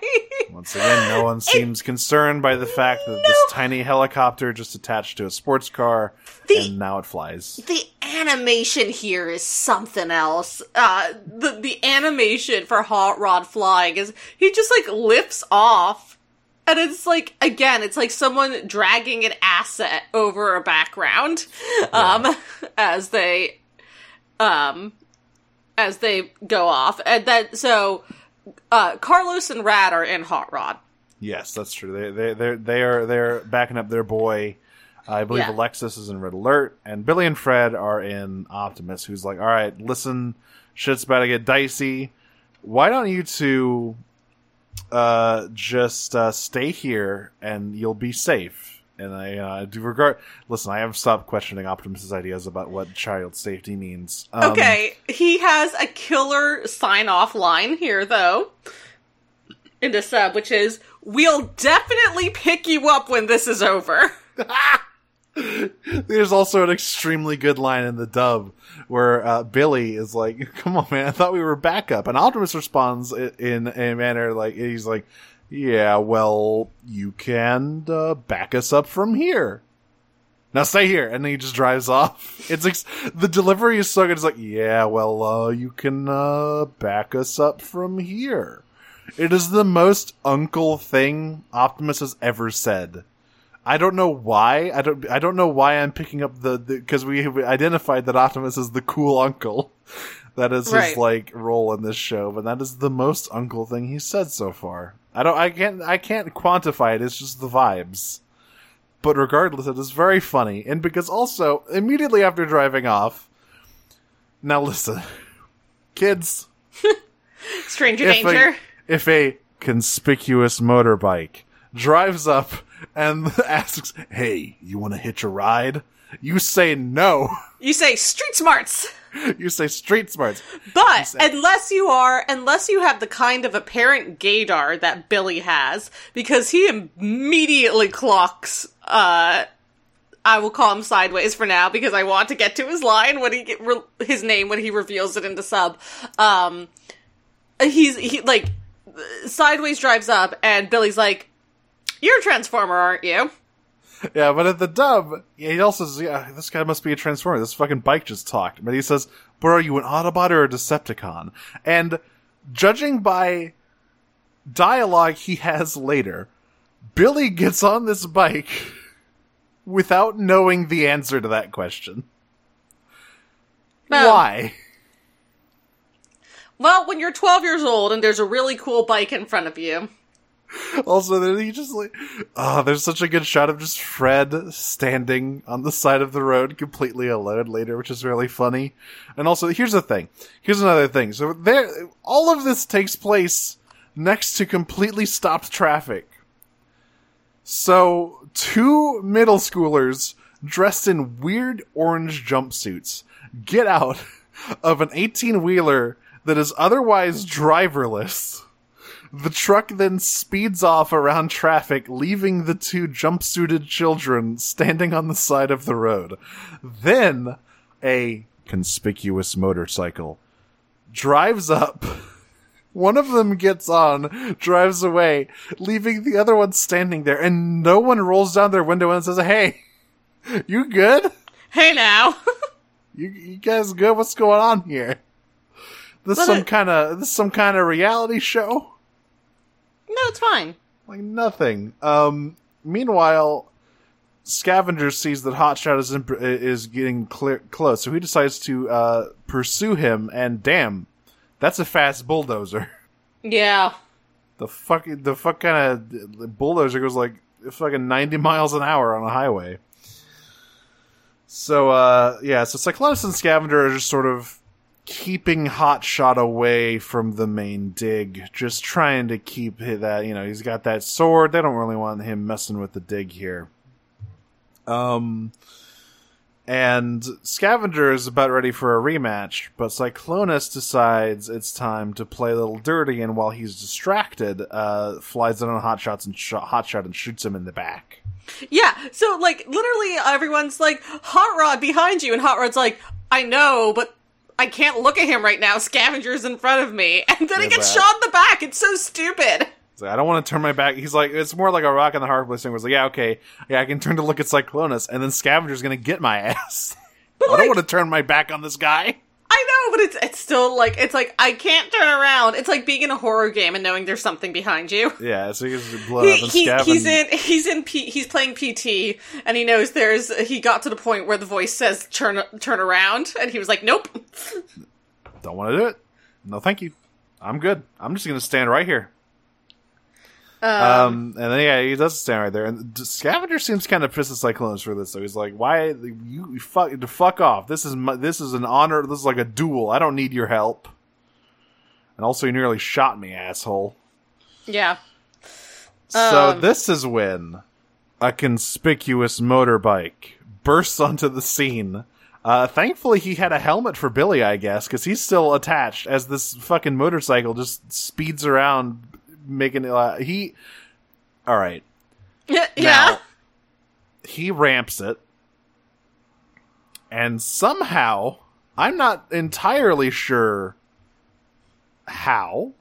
Once again, no one seems it, concerned by the fact that no. this tiny helicopter just attached to a sports car, the, and now it flies. The animation here is something else. Uh, the the animation for Hot Rod flying is he just like lifts off, and it's like again, it's like someone dragging an asset over a background, um, yeah. as they, um. As they go off. And then, so, uh, Carlos and Rad are in Hot Rod. Yes, that's true. They, they, they're, they are, they're backing up their boy. Uh, I believe yeah. Alexis is in Red Alert. And Billy and Fred are in Optimus, who's like, all right, listen, shit's about to get dicey. Why don't you two, uh, just, uh, stay here and you'll be safe. And I uh, do regard... Listen, I have stopped questioning Optimus's ideas about what child safety means. Um, okay, he has a killer sign-off line here, though, in the sub, which is, we'll definitely pick you up when this is over. There's also an extremely good line in the dub where uh, Billy is like, come on, man, I thought we were backup. And Optimus responds in a manner like, he's like, yeah, well, you can uh, back us up from here. Now stay here, and then he just drives off. It's ex- the delivery is so good. It's like, yeah, well, uh, you can uh, back us up from here. It is the most uncle thing Optimus has ever said. I don't know why. I don't. I don't know why I'm picking up the because we, we identified that Optimus is the cool uncle. That is right. his like role in this show, but that is the most uncle thing he's said so far. I don't. I can't. I can't quantify it. It's just the vibes. But regardless, it is very funny, and because also immediately after driving off. Now listen, kids. Stranger if danger. A, if a conspicuous motorbike drives up and asks, "Hey, you want to hitch a ride?" You say no. You say street smarts. You say street smarts. But you say- unless you are, unless you have the kind of apparent gaydar that Billy has, because he immediately clocks, uh, I will call him Sideways for now because I want to get to his line when he, get re- his name when he reveals it in the sub. Um, he's, he, like, Sideways drives up and Billy's like, you're a Transformer, aren't you? Yeah, but at the dub, he also says, yeah, this guy must be a Transformer. This fucking bike just talked. But he says, but are you an Autobot or a Decepticon? And judging by dialogue he has later, Billy gets on this bike without knowing the answer to that question. Um, Why? Well, when you're twelve years old and there's a really cool bike in front of you. Also, he just like, oh, there's such a good shot of just Fred standing on the side of the road completely alone later, which is really funny. And also, here's the thing. Here's another thing. So there, all of this takes place next to completely stopped traffic. So two middle schoolers dressed in weird orange jumpsuits get out of an eighteen-wheeler that is otherwise driverless. The truck then speeds off around traffic, leaving the two jumpsuited children standing on the side of the road. Then a conspicuous motorcycle drives up. One of them gets on, drives away, leaving the other one standing there, and no one rolls down their window and says, "Hey, you good? Hey now. you, you guys good? What's going on here? This well, some kind of this some kind of reality show?" No, it's fine. Like nothing. Um, meanwhile, Scavenger sees that Hotshot is in, is getting clear, close, so he decides to uh, pursue him. And damn, that's a fast bulldozer. Yeah. The fuck, the fuck kind of bulldozer goes like fucking ninety miles an hour on a highway. So, uh, yeah, so Cyclonus and Scavenger are just sort of keeping Hotshot away from the main dig. Just trying to keep that, you know, he's got that sword. They don't really want him messing with the dig here. Um... And Scavenger is about ready for a rematch, but Cyclonus decides it's time to play a little dirty, and while he's distracted, uh, flies in on Hotshot and, sh- Hotshot and shoots him in the back. Yeah, so, like, literally everyone's like, "Hot Rod behind you," and Hot Rod's like, "I know, but I can't look at him right now, Scavenger's in front of me," and then yeah, he gets but... shot in the back, it's so stupid! Like, "I don't want to turn my back." He's like, it's more like a rock in the hard place thing. Was like, yeah, okay, yeah, I can turn to look at Cyclonus, and then Scavenger's gonna get my ass. But I like, don't want to turn my back on this guy. I know, but it's it's still like it's like I can't turn around. It's like being in a horror game and knowing there's something behind you. Yeah, so he gets blown up. And he, Scaven- he's in he's in P- he's playing P T, and he knows there's he got to the point where the voice says turn turn around, and he was like, "Nope, don't want to do it. No, thank you. I'm good. I'm just gonna stand right here." Um, um, and then, yeah, he does stand right there. And Scavenger seems kind of pissed at Cyclonus for this, so he's like, "Why, you, you fuck, fuck off. This is my, this is an honor, this is like a duel. I don't need your help. And also, you nearly shot me, asshole." Yeah. So um, this is when a conspicuous motorbike bursts onto the scene. Uh, thankfully, he had a helmet for Billy, I guess, because he's still attached as this fucking motorcycle just speeds around... Making it uh, he, all right, yeah. Now, he ramps it, and somehow I'm not entirely sure how,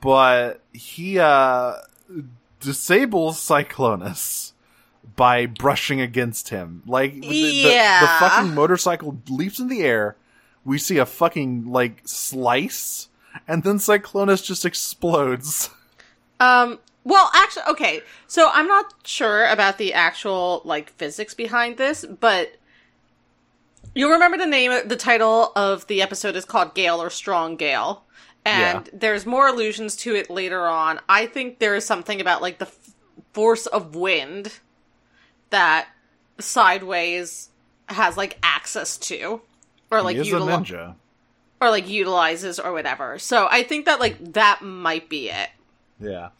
but he uh disables Cyclonus by brushing against him. Like yeah. the, the, the fucking motorcycle leaps in the air. We see a fucking like slice. And then Cyclonus just explodes. Um, well, actually, okay. So I'm not sure about the actual, like, physics behind this, but you'll remember the name, the title of the episode is called Gale or Strong Gale. And yeah. There's more allusions to it later on. I think there is something about, like, the f- force of wind that Sideways has, like, access to. Or, like, utilize. He is a ninja. Or, like, utilizes or whatever. So I think that, like, that might be it. Yeah.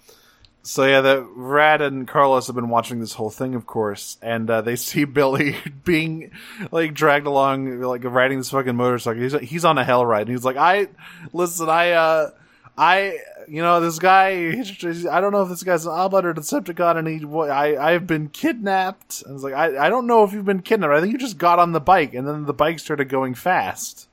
So, yeah, the Rad and Carlos have been watching this whole thing, of course. And uh, they see Billy being, like, dragged along, like, riding this fucking motorcycle. He's, he's on a hell ride. And he's like, I, listen, I, uh, I, you know, this guy, I don't know if this guy's an Autobot or Decepticon. And he, I, I've been kidnapped. And I was like, I, I don't know if you've been kidnapped. I think you just got on the bike. And then the bike started going fast.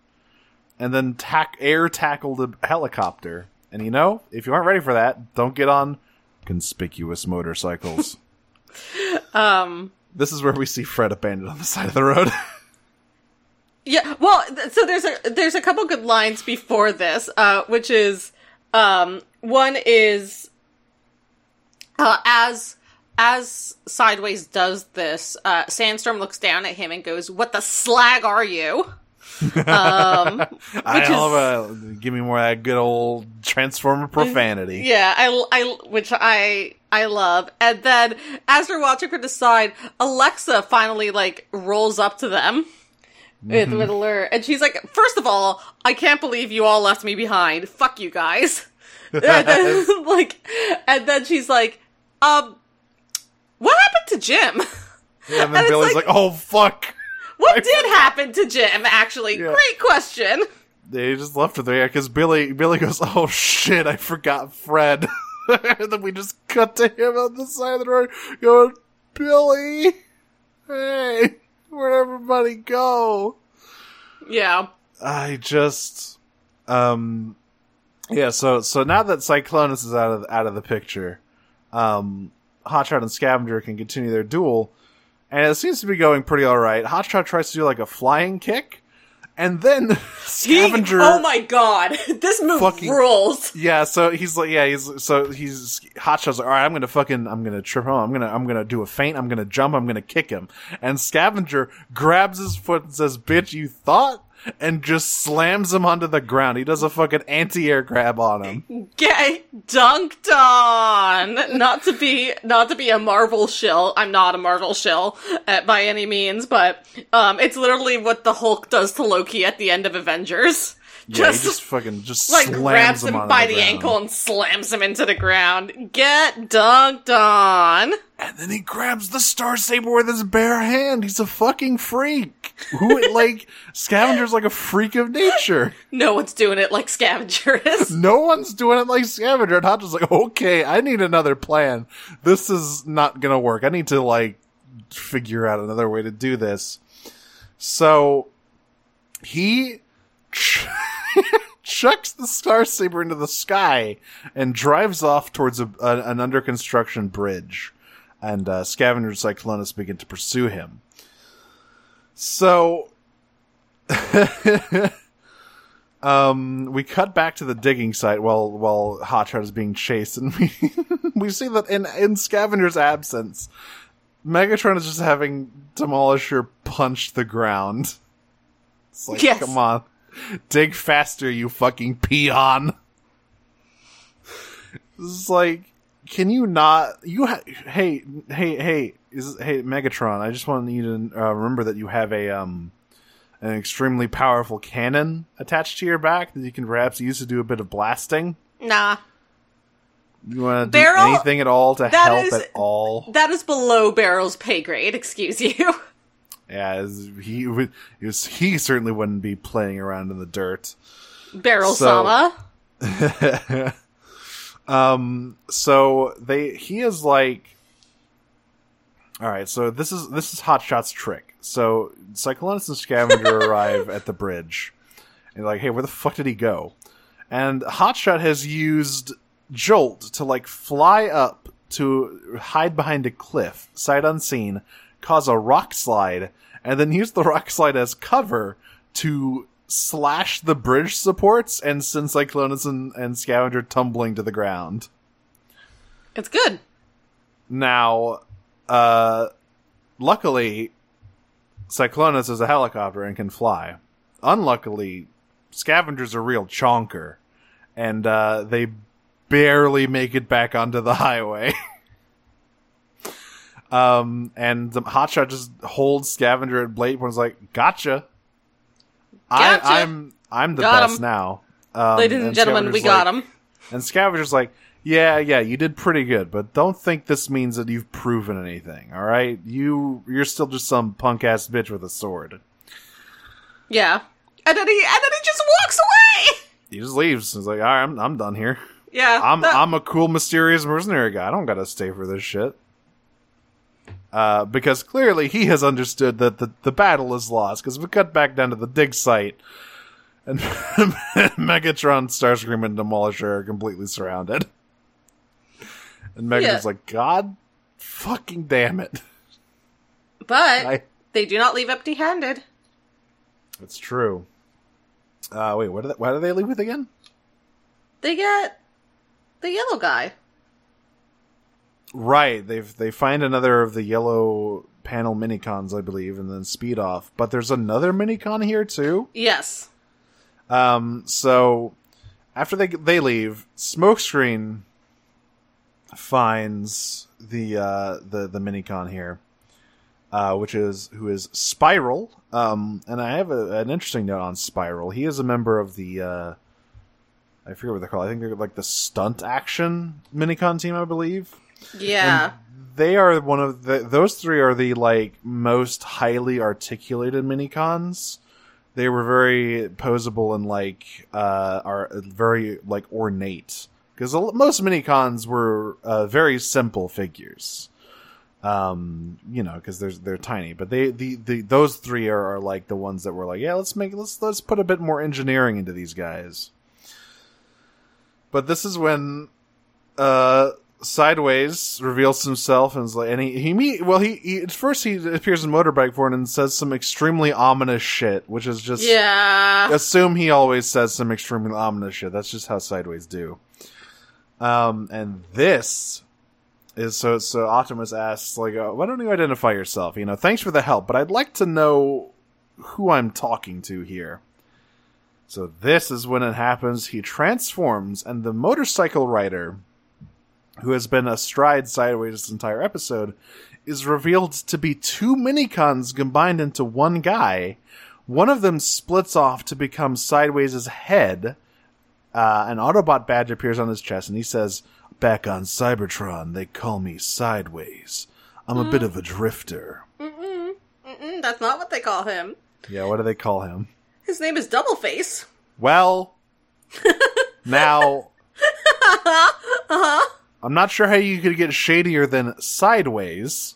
And then tack air tackled a helicopter. And you know, if you aren't ready for that, don't get on conspicuous motorcycles. um, this is where we see Fred abandoned on the side of the road. Yeah, well, th- so there's a there's a couple good lines before this, uh, which is um, one is uh, as as Sideways does this, uh, Sandstorm looks down at him and goes, "What the slag are you?" um, which I is, love a, give me more of that good old Transformer profanity. Yeah, I, I, which I I love. And then, as we're watching her decide, Alexa finally, like, rolls up to them mm-hmm. in the middle of her, and she's like, "First of all, I can't believe you all left me behind. Fuck you guys." And then, like, and then she's like, um, "What happened to Jim?" Yeah, and then and Billy's like, like, "Oh, fuck. What I did forgot. happen to Jim, actually? Yeah. Great question." they just left it there because Billy Billy goes, "Oh shit, I forgot Fred." And then we just cut to him on the side of the road going, "Billy, hey, where'd everybody go?" Yeah. I just, um, yeah, so, so now that Cyclonus is out of, out of the picture, um, Hotshot and Scavenger can continue their duel, and it seems to be going pretty alright. Hotshot tries to do, like, a flying kick, and then Scavenger... He, oh my god, this move fucking rules! Yeah, so he's like, yeah, he's, so he's, Hotshot's like, alright, I'm gonna fucking, I'm gonna trip him, I'm gonna, I'm gonna do a feint, I'm gonna jump, I'm gonna kick him. And Scavenger grabs his foot and says, "Bitch, you thought?" And just slams him onto the ground. He does a fucking anti-air grab on him. Get dunked on. Not to be, not to be a Marvel shill. I'm not a Marvel shill uh, by any means, but um, it's literally what the Hulk does to Loki at the end of Avengers. Yeah, just, he just fucking just like slams grabs him, him by the, the ankle and slams him into the ground. Get dunked on. And then he grabs the Star Saber with his bare hand. He's a fucking freak. Who like Scavenger's like a freak of nature. No one's doing it like Scavenger is. No one's doing it like Scavenger. And Hotshot's like, okay, I need another plan. This is not gonna work. I need to like figure out another way to do this. So he. Ch- chucks the Star Saber into the sky and drives off towards a, a, an under construction bridge, and uh, Scavenger and Cyclonus begin to pursue him. So, um, we cut back to the digging site while while Hotshot is being chased, and we we see that in in Scavenger's absence, Megatron is just having Demolisher punch the ground. It's like, yes. Come on. Dig faster, you fucking peon. It's like, can you not? You ha- hey, hey, hey, is hey Megatron? I just want you to uh, remember that you have a um an extremely powerful cannon attached to your back that you can perhaps use to do a bit of blasting. Nah. You want to do anything at all to help is, at all? That is below Barrel's pay grade. Excuse you. Yeah, he would, he certainly wouldn't be playing around in the dirt. Barrel-sama. So, um, so they, he is like, all right. So this is this is Hotshot's trick. So Cyclonus and Scavenger arrive at the bridge, and like, hey, where the fuck did he go? And Hotshot has used Jolt to like fly up to hide behind a cliff, sight unseen. Cause a rock slide, and then use the rock slide as cover to slash the bridge supports and send Cyclonus and, and Scavenger tumbling to the ground. It's good. Now, uh, luckily, Cyclonus is a helicopter and can fly. Unluckily, Scavenger's a real chonker, and uh, they barely make it back onto the highway. Um, and the Hotshot just holds Scavenger at blade point's like, gotcha. gotcha. I, I'm, I'm the got best him. now. Um, Ladies and, and gentlemen, we got like, him. And Scavenger's like, yeah, yeah, you did pretty good, but don't think this means that you've proven anything. All right. You, you're still just some punk ass bitch with a sword. Yeah. And then he, and then he just walks away. He just leaves. He's like, all right, I'm, I'm done here. Yeah. I'm, that- I'm a cool, mysterious mercenary guy. I don't got to stay for this shit. Uh, because clearly he has understood that the, the battle is lost, because we cut back down to the dig site, and Megatron, Starscream, and Demolisher are completely surrounded. And Megatron's yeah. like, God fucking damn it. But I, they do not leave empty-handed. That's true. Uh, wait, what do they, why do they leave with again? They get the yellow guy. Right, they they find another of the yellow panel minicons, I believe, and then speed off. But there's another minicon here too. Yes. Um. So after they they leave, Smokescreen finds the uh, the the minicon here, uh, which is who is Spiral. Um, and I have a, an interesting note on Spiral. He is a member of the. Uh, I forget what they're called. I think they're like the stunt action minicon team, I believe. Yeah, and they are one of the, those three are the like most highly articulated minicons. They were very posable and like uh, are very like ornate, because most Minicons were uh, very simple figures. Um, you know, because they're they're tiny, but they the, the those three are, are like the ones that were like, yeah, let's make let's let's put a bit more engineering into these guys. But this is when uh, Sideways reveals himself and is like, and he he meet well he, he at first he appears in motorbike form and says some extremely ominous shit, which is just yeah. Assume he always says some extremely ominous shit. That's just how Sideways do. Um, and this. Is so so Optimus asks, like, oh, why don't you identify yourself? You know, thanks for the help, but I'd like to know who I'm talking to here. So this is when it happens. He transforms, and the motorcycle rider, who has been astride Sideways this entire episode, is revealed to be two Minicons combined into one guy. One of them splits off to become Sideways' head. Uh, an Autobot badge appears on his chest, and he says, "Back on Cybertron, they call me Sideways. I'm a mm. bit of a drifter." Mm-mm. Mm-mm. That's not what they call him. Yeah, what do they call him? His name is Double Face. Well, now, uh-huh. I'm not sure how you could get shadier than Sideways,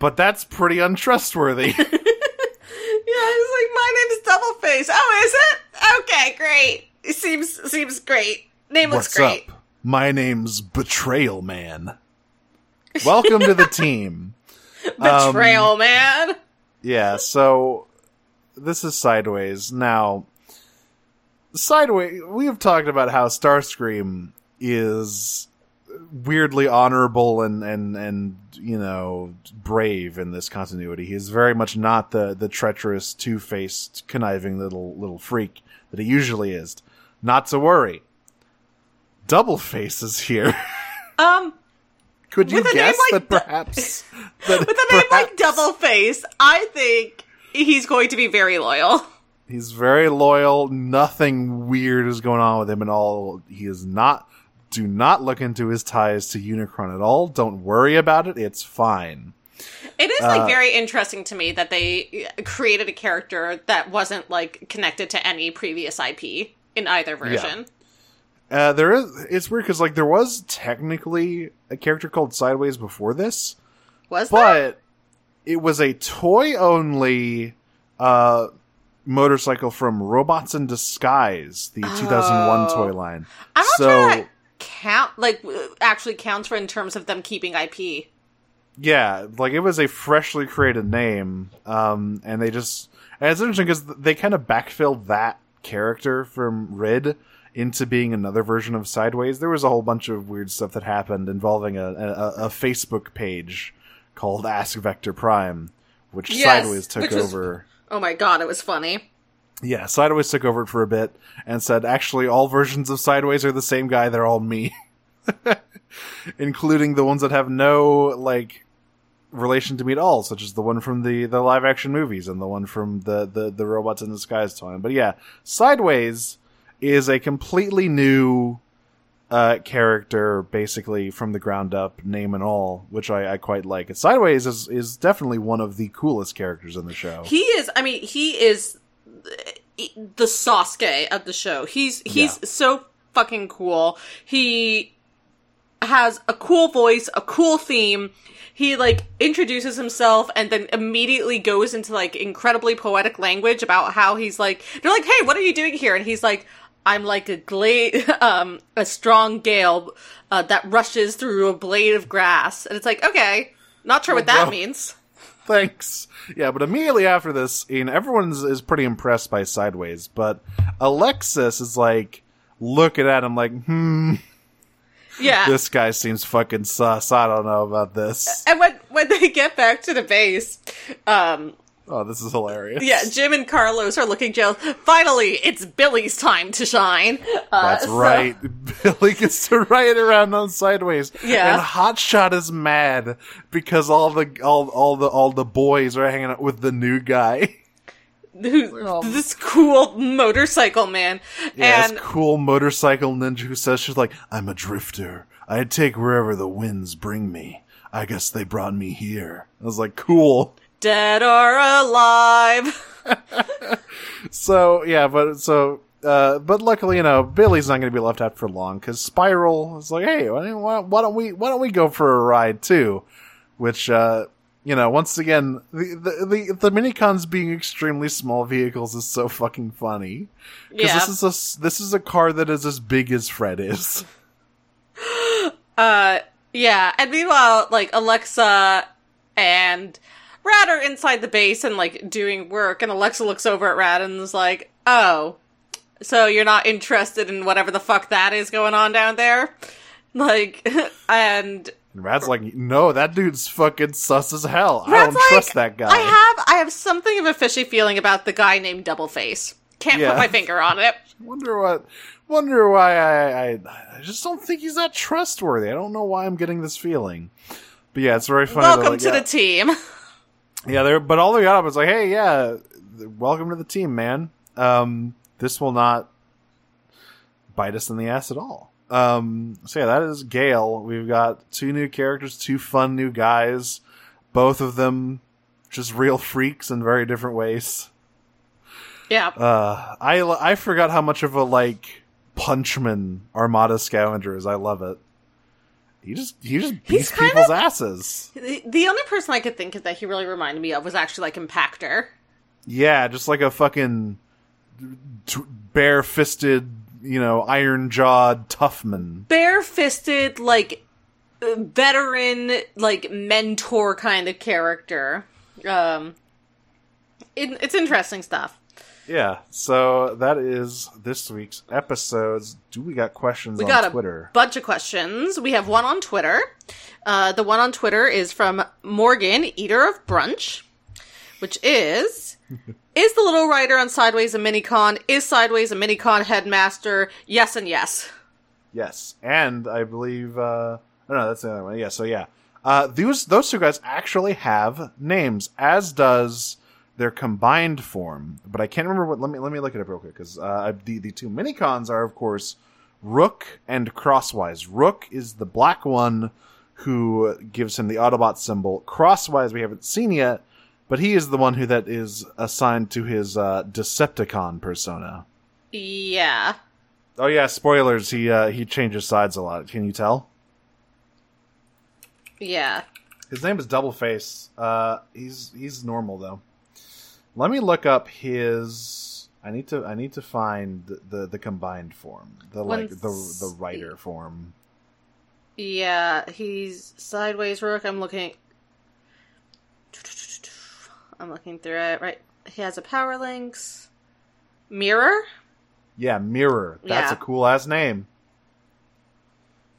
but that's pretty untrustworthy. Yeah, it's like, my name is Double Face. Oh, is it? Okay, great. It seems, seems great. Name looks What's great. Up? My name's Betrayal Man. Welcome to the team. Betrayal um, Man. Yeah, so this is Sideways. Now, Sideways, we have talked about how Starscream is weirdly honorable and, and, and you know, brave in this continuity. He is very much not the, the treacherous, two-faced, conniving little little freak that he usually is. Not to worry. Double Face is here. Um, could you guess like that perhaps that with a name perhaps, like Double Face, I think he's going to be very loyal. He's very loyal. Nothing weird is going on with him at all. He is not. Do not look into his ties to Unicron at all. Don't worry about it. It's fine. It is like uh, very interesting to me that they created a character that wasn't like connected to any previous I P in either version. Yeah. Uh, there is. It's weird because like there was technically a character called Sideways before this, was but there? It was a toy-only uh, motorcycle from Robots in Disguise, the oh. two thousand one toy line. I'm not so, sure that count like actually counts for in terms of them keeping I P. Yeah, like it was a freshly created name, um, and they just and it's interesting because they kind of backfilled that character from Red into being another version of Sideways. There was a whole bunch of weird stuff that happened involving a, a, a Facebook page called Ask Vector Prime, which yes, Sideways took which was, over. Oh my god, it was funny. Yeah, Sideways took over for a bit and said, actually, all versions of Sideways are the same guy, they're all me. Including the ones that have no, like, relation to me at all, such as the one from the, the live-action movies and the one from the, the, the Robots in Disguise time. But yeah, Sideways is a completely new uh, character, basically from the ground up, name and all, which I, I quite like. And Sideways is, is definitely one of the coolest characters in the show. He is, I mean, he is the Sasuke of the show. He's he's yeah. so fucking cool. He has a cool voice, a cool theme. He, like, introduces himself and then immediately goes into, like, incredibly poetic language about how he's, like, they're like, hey, what are you doing here? And he's like, I'm like a glade, um, a strong gale uh, that rushes through a blade of grass. And it's like, okay, not sure what that well, means. Thanks. Yeah, but immediately after this, you know, everyone is pretty impressed by Sideways. But Alexis is like, looking at him like, hmm. Yeah. This guy seems fucking sus. I don't know about this. And when, when they get back to the base, um, oh, this is hilarious. Yeah, Jim and Carlos are looking jealous. Finally, it's Billy's time to shine. Uh, That's so. right. Billy gets to ride around on Sideways. Yeah. And Hotshot is mad because all the all all the all the boys are hanging out with the new guy. Who, oh. This cool motorcycle man. Yeah, and this cool motorcycle ninja who says, she's like, I'm a drifter. I take wherever the winds bring me. I guess they brought me here. I was like, cool. Dead or alive. So, yeah, but so, uh, but luckily, you know, Billy's not going to be left out for long because Spiral is like, hey, why, why don't we, why don't we go for a ride too? Which, uh, you know, once again, the, the, the, the Minicons being extremely small vehicles is so fucking funny. Cause yeah. this is a, this is a car that is as big as Fred is. Uh, yeah. And meanwhile, like, Alexa and Rad are inside the base and, like, doing work, and Alexa looks over at Rad and is like, oh, so you're not interested in whatever the fuck that is going on down there? Like, and... and Rad's like, no, that dude's fucking sus as hell. Rad's I don't like, trust that guy. I have I have something of a fishy feeling about the guy named Double Face. Can't yeah. put my finger on it. Wonder what... Wonder why I, I... I just don't think he's that trustworthy. I don't know why I'm getting this feeling. But yeah, it's very funny. Welcome like, to yeah. the team. Yeah, they're, but all they got up was like, hey, yeah, welcome to the team, man. Um, this will not bite us in the ass at all. Um, so yeah, that is Gale. We've got two new characters, two fun new guys. Both of them just real freaks in very different ways. Yeah. Uh, I, I forgot how much of a, like, punchman Armada Scavenger is. I love it. He just he just beats people's of, asses. The, the only person I could think of that he really reminded me of was actually like Impactor. Yeah, just like a fucking t- bare-fisted, you know, iron-jawed toughman. Bare-fisted, like veteran, like mentor kind of character. Um, it, it's interesting stuff. Yeah, so that is this week's episodes. Do we got questions we on got Twitter? We got a bunch of questions. We have one on Twitter. Uh, the one on Twitter is from Morgan, Eater of Brunch, which is, is the little writer on Sideways a Minicon? Is Sideways a Minicon headmaster? Yes and yes. Yes, and I believe, uh, I don't know, that's the other one. Yeah, so yeah. Uh, those, those two guys actually have names, as does... their combined form, but I can't remember what. Let me let me look it up real quick because uh, the the two Minicons are, of course, Rook and Crosswise. Rook is the black one who gives him the Autobot symbol. Crosswise we haven't seen yet, but he is the one who that is assigned to his uh, Decepticon persona. Yeah. Oh yeah, spoilers. He uh, he changes sides a lot. Can you tell? Yeah. His name is Double Face. Uh, he's he's normal though. Let me look up his. I need to. I need to find the, the combined form, the like the the writer form. Yeah, he's Sideways Rook. I'm looking. I'm looking through it. Right, he has a Power Links. Mirror. Yeah, Mirror. That's yeah. a cool ass name.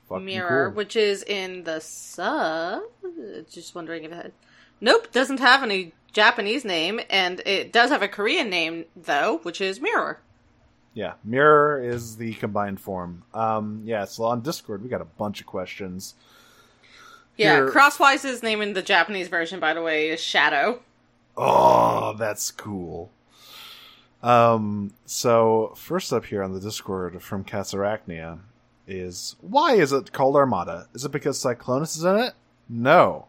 Fucking Mirror, cool. Which is in the sub. Just wondering if it had. Nope, doesn't have any Japanese name, and it does have a Korean name, though, which is Mirror. Yeah, Mirror is the combined form. Um, yeah, so on Discord, we got a bunch of questions. Yeah, Here... Crosswise's name in the Japanese version, by the way, is Shadow. Oh, that's cool. Um, so, first up here on the Discord from Casarachnia is, why is it called Armada? Is it because Cyclonus is in it? No.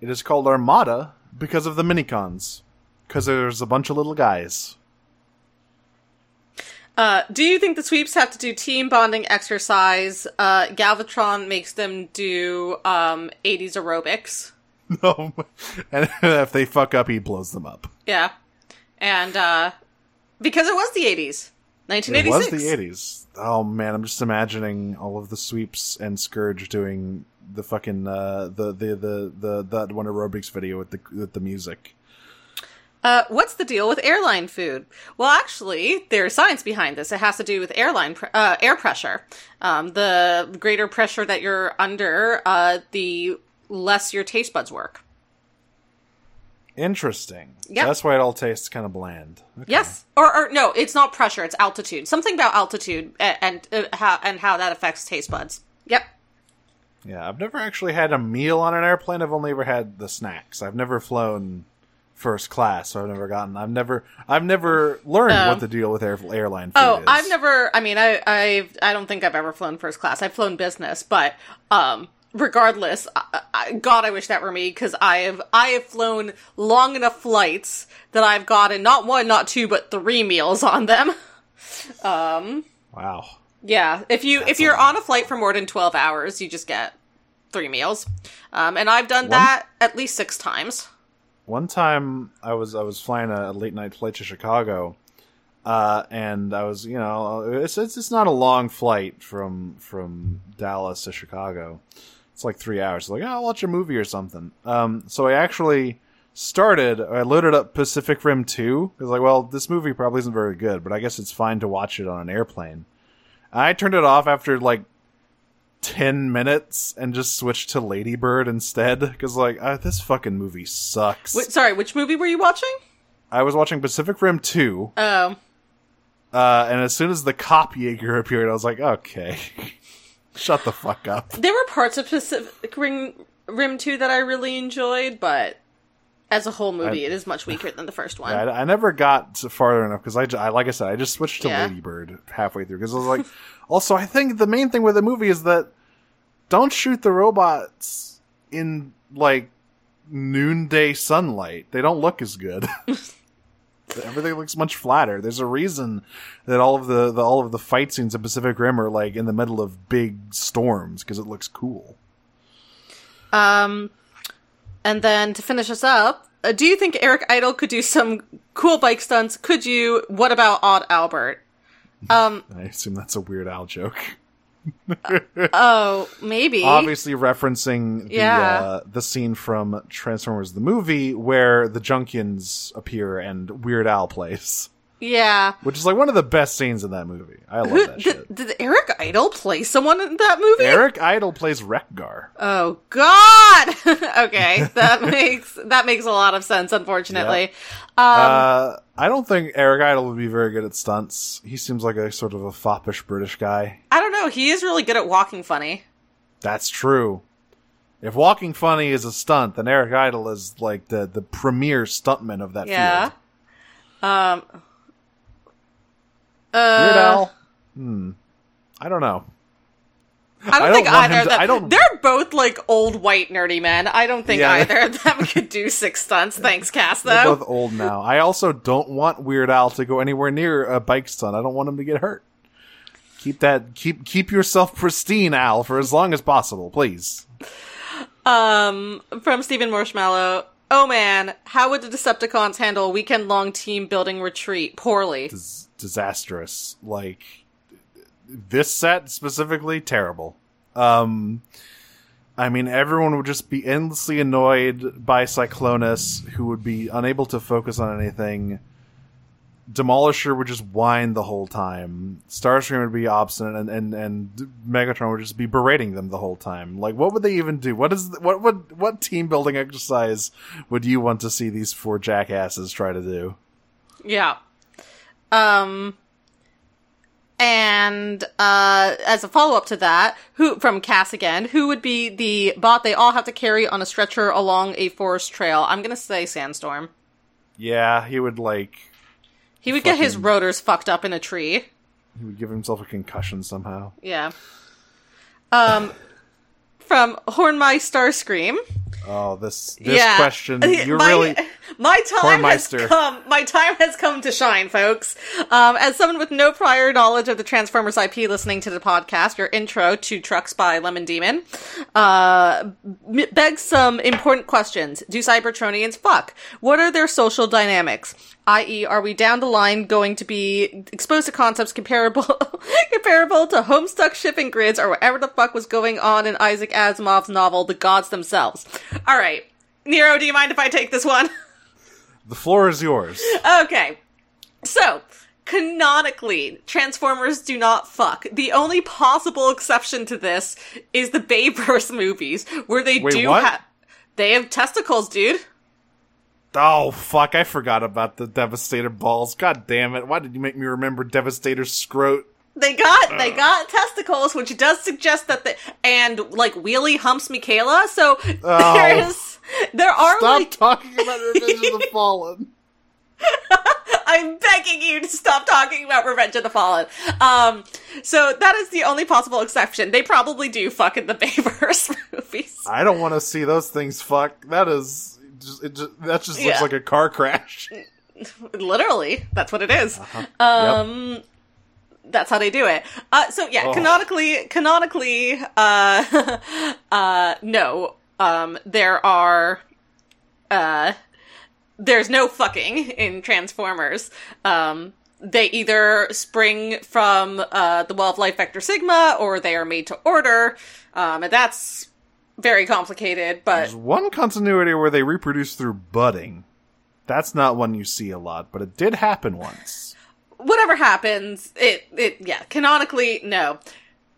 It is called Armada because of the Minicons. Because there's a bunch of little guys. Uh, do you think the sweeps have to do team bonding exercise? Uh, Galvatron makes them do um, eighties aerobics. No. And if they fuck up, he blows them up. Yeah. And uh, because it was the eighties. nineteen eighty-six. It was the eighties. Oh, man. I'm just imagining all of the sweeps and Scourge doing... the fucking uh, the the the the that one aerobics video with the with the music. Uh, what's the deal with airline food? Well, actually, there's science behind this. It has to do with airline pre- uh, air pressure. Um, the greater pressure that you're under, uh, the less your taste buds work. Interesting. Yeah, so that's why it all tastes kind of bland. Okay. Yes, or, or no, it's not pressure; it's altitude. Something about altitude and, and uh, how and how that affects taste buds. Yep. Yeah, I've never actually had a meal on an airplane. I've only ever had the snacks. I've never flown first class, so I've never gotten. I've never. I've never learned um, what the deal with air, airline food oh, is. Oh, I've never. I mean, I. I. I don't think I've ever flown first class. I've flown business, but um, regardless, I, I, God, I wish that were me, because I have I have flown long enough flights that I've gotten not one, not two, but three meals on them. Um, wow. Yeah, if you That's if you're on a flight for more than twelve hours, you just get three meals, um, and I've done one, that at least six times. One time, I was I was flying a late night flight to Chicago, uh, and I was you know it's, it's it's not a long flight from from Dallas to Chicago. It's like three hours. Like, oh, I'll watch a movie or something. Um, so I actually started. I loaded up Pacific Rim two. I was like, well, this movie probably isn't very good, but I guess it's fine to watch it on an airplane. I turned it off after, like, ten minutes and just switched to Lady Bird instead. Because, like, uh, this fucking movie sucks. Wait, sorry, which movie were you watching? I was watching Pacific Rim two. Oh. Uh, and as soon as the cop Yeager appeared, I was like, okay. Shut the fuck up. There were parts of Pacific Rim two that I really enjoyed, but as a whole movie, I, it is much weaker than the first one. I, I never got farther enough, because, I, I, like I said, I just switched to yeah. Lady Bird halfway through. Because I was like, also, I think the main thing with the movie is that don't shoot the robots in, like, noonday sunlight. They don't look as good. Everything looks much flatter. There's a reason that all of the, the all of the fight scenes in Pacific Rim are, like, in the middle of big storms, because it looks cool. Um... And then to finish us up, uh, do you think Eric Idle could do some cool bike stunts? Could you? What about Odd Albert? Um, I assume that's a Weird Al joke. uh, oh, maybe. Obviously referencing the yeah. uh, the scene from Transformers the movie where the Junkions appear and Weird Al plays. Yeah. Which is, like, one of the best scenes in that movie. I love Who, that th- shit. Did Eric Idle play someone in that movie? Eric Idle plays Wreck-Gar. Oh, God! Okay, that makes that makes a lot of sense, unfortunately. Yep. Um, uh, I don't think Eric Idle would be very good at stunts. He seems like a sort of a foppish British guy. I don't know. He is really good at walking funny. That's true. If walking funny is a stunt, then Eric Idle is, like, the, the premier stuntman of that yeah. field. Yeah. Um... Uh, Weird Al? Hmm. I don't know. I don't, I don't think either of them. To, I don't... They're both, like, old white nerdy men. I don't think yeah. either of them could do six stunts. Thanks, Cass, though. They're both old now. I also don't want Weird Al to go anywhere near a bike stunt. I don't want him to get hurt. Keep that. Keep keep yourself pristine, Al, for as long as possible, please. Um, from Stephen Marshmallow. Oh man, how would the Decepticons handle a weekend-long team-building retreat? Poorly. Does- Disastrous. Like, this set specifically, terrible. Um, I mean, everyone would just be endlessly annoyed by Cyclonus, who would be unable to focus on anything. Demolisher would just whine the whole time. Starscream would be obstinate, and, and, and Megatron would just be berating them the whole time. Like, what would they even do? What is the, what would what team building exercise would you want to see these four jackasses try to do? Yeah. Um, and, uh, as a follow-up to that, who, from Cass again, who would be the bot they all have to carry on a stretcher along a forest trail? I'm gonna say Sandstorm. Yeah, he would, like... He would fucking... get his rotors fucked up in a tree. He would give himself a concussion somehow. Yeah. Um, from Hornmy Starscream. Oh, this, this yeah. question, you're my, really... My time has come, my time has come to shine, folks. Um, as someone with no prior knowledge of the Transformers I P listening to the podcast, your intro to Trucks by Lemon Demon, uh, begs some important questions. Do Cybertronians fuck? What are their social dynamics? that is, are we down the line going to be exposed to concepts comparable comparable to Homestuck shipping grids or whatever the fuck was going on in Isaac Asimov's novel, The Gods Themselves? All right. Nero, do you mind if I take this one? The floor is yours. Okay. So, canonically, Transformers do not fuck. The only possible exception to this is the Bayverse movies, where they Wait, do have... They have testicles, dude. Oh, fuck. I forgot about the Devastator balls. God damn it. Why did you make me remember Devastator scrot? They got, Ugh. they got testicles, which does suggest that they, and, like, wheelie humps Michaela, so oh. there is, there are, Stop like... Stop talking about Revenge of the Fallen. I'm begging you to stop talking about Revenge of the Fallen. Um, so that is the only possible exception. They probably do fuck in the Bayverse movies. I don't want to see those things fuck. That is, just, it just, that just looks yeah. like a car crash. Literally, that's what it is. Uh-huh. Um, yep. That's how they do it. Uh, so yeah, oh. canonically, canonically, uh, uh, no. Um, there are, uh. There's no fucking in Transformers. Um, they either spring from uh, the Well of Life Vector Sigma, or they are made to order, um, and that's very complicated. But there's one continuity where they reproduce through budding. That's not one you see a lot, but it did happen once. Whatever happens, it it yeah. Canonically, no.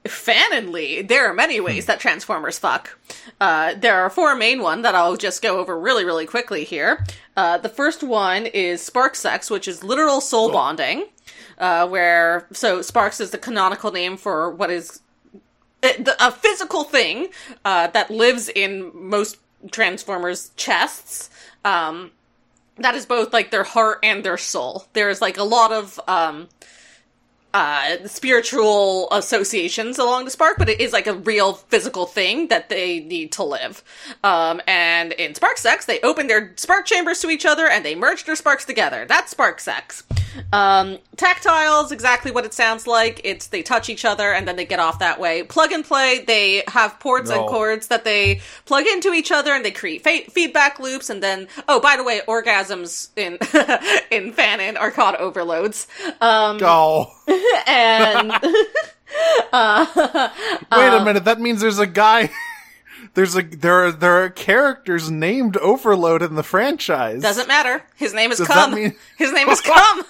Fanonly, there are many ways that Transformers fuck. Uh, there are four main ones that I'll just go over really, really quickly here. Uh, the first one is Spark Sex, which is literal soul bonding, uh, where, so Sparks is the canonical name for what is a physical thing, uh, that lives in most Transformers' chests. Um, that is both, like, their heart and their soul. There's, like, a lot of, um... uh spiritual associations along the Spark, but it is like a real physical thing that they need to live. Um and in Spark Sex, they open their spark chambers to each other and they merge their sparks together. That's Spark Sex. Um tactile's exactly what it sounds like. It's they touch each other and then they get off that way. Plug and play, they have ports no. and cords that they plug into each other and they create fa- feedback loops, and then oh by the way, orgasms in in Fanon are called overloads. Um no. And uh, wait a minute, that means there's a guy. There's a there are there are characters named Overload in the franchise. Doesn't matter. His name is Does Cum. Mean- his name is Cum.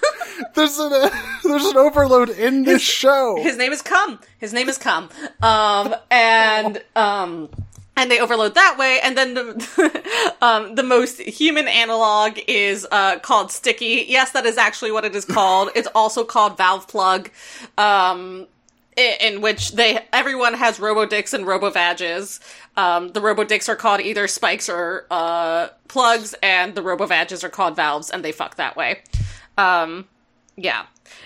there's an uh, there's an Overload in this his, show. His name is Cum. His name is Cum. Um and um and they overload that way, and then the um, the most human analog is uh, called Sticky. Yes, that is actually what it is called. It's also called Valve Plug, um, in, in which they everyone has Robodicks and Robovages. Um, the Robodicks are called either spikes or uh, plugs, and the Robovages are called valves, and they fuck that way. Um, yeah.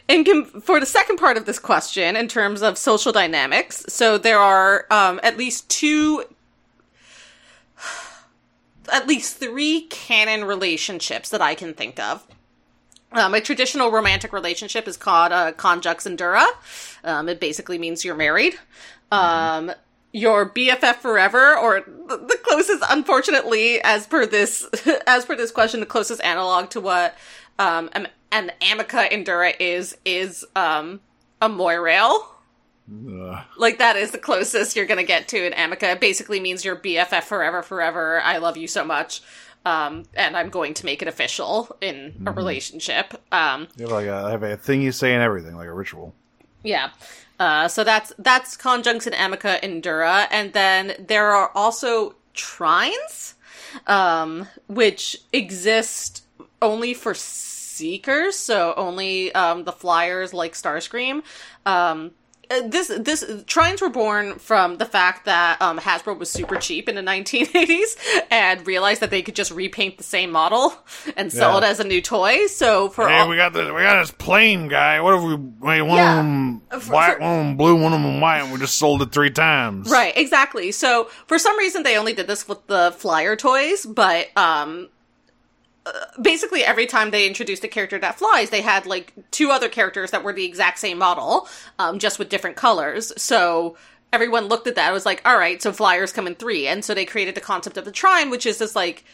And com- for the second part of this question, in terms of social dynamics, so there are um, at least two... at least three canon relationships that I can think of. Um, a traditional romantic relationship is called uh, conjux and dura. Um, it basically means you're married. Um, your B F F forever, or the closest, unfortunately, as per this, as per this question, the closest analog to what um, an, an amica in dura is, is um, a moirail. Like, that is the closest you're gonna get to an amica. It basically means your B F F forever, forever. I love you so much. Um, and I'm going to make it official in mm-hmm. a relationship. Um, you have like a, have a thing you say and everything, like a ritual. Yeah. Uh, so that's, that's conjunx and amica in dura. And then there are also trines, um, which exist only for seekers. So only, um, the flyers like Starscream, um, This this trines were born from the fact that um, Hasbro was super cheap in the nineteen eighties and realized that they could just repaint the same model and sell yeah. it as a new toy. So for hey, all- we got this, we got this plane guy. What if we made one yeah. of them for, white, for- one of them blue, one of them white, and we just sold it three times? Right, exactly. So for some reason they only did this with the flyer toys, but um. basically every time they introduced a character that flies, they had, like, two other characters that were the exact same model, um, just with different colors. So everyone looked at that and was like, all right, so flyers come in three. And so they created the concept of the trine, which is this, like,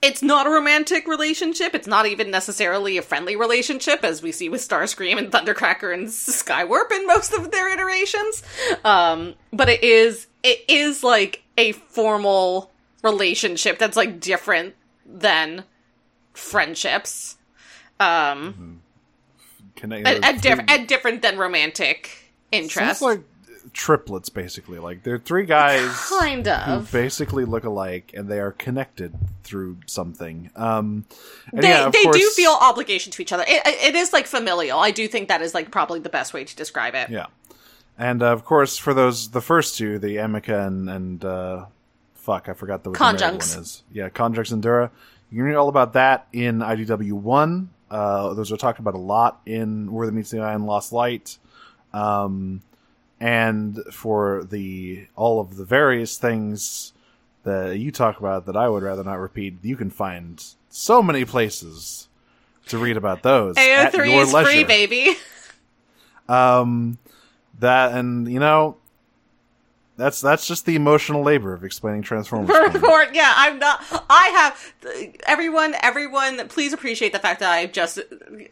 it's not a romantic relationship. It's not even necessarily a friendly relationship, as we see with Starscream and Thundercracker and Skywarp in most of their iterations. Um, but it is, it is, like, a formal relationship that's, like, different than friendships, um, mm-hmm. at, at, diff- at different than romantic interests. Sounds like triplets, basically. Like, they're three guys kind of who basically look alike, and they are connected through something. Um, they yeah, they course, do feel obligation to each other. It, it is like familial. I do think that is like probably the best way to describe it. Yeah, and uh, of course for those the first two, the amica and and. Uh, Fuck, I forgot the, what the one is. Yeah, conjunx and dura. You can read all about that in I D W one. Uh, those are talked about a lot in Where the Meets the Eye and Lost Light. Um, and for the all of the various things that you talk about that I would rather not repeat, you can find so many places to read about those. A O three is leisure. Free, baby. Um, that, and, you know, that's that's just the emotional labor of explaining Transformers. Report, yeah, I'm not. I have everyone. Everyone, please appreciate the fact that I just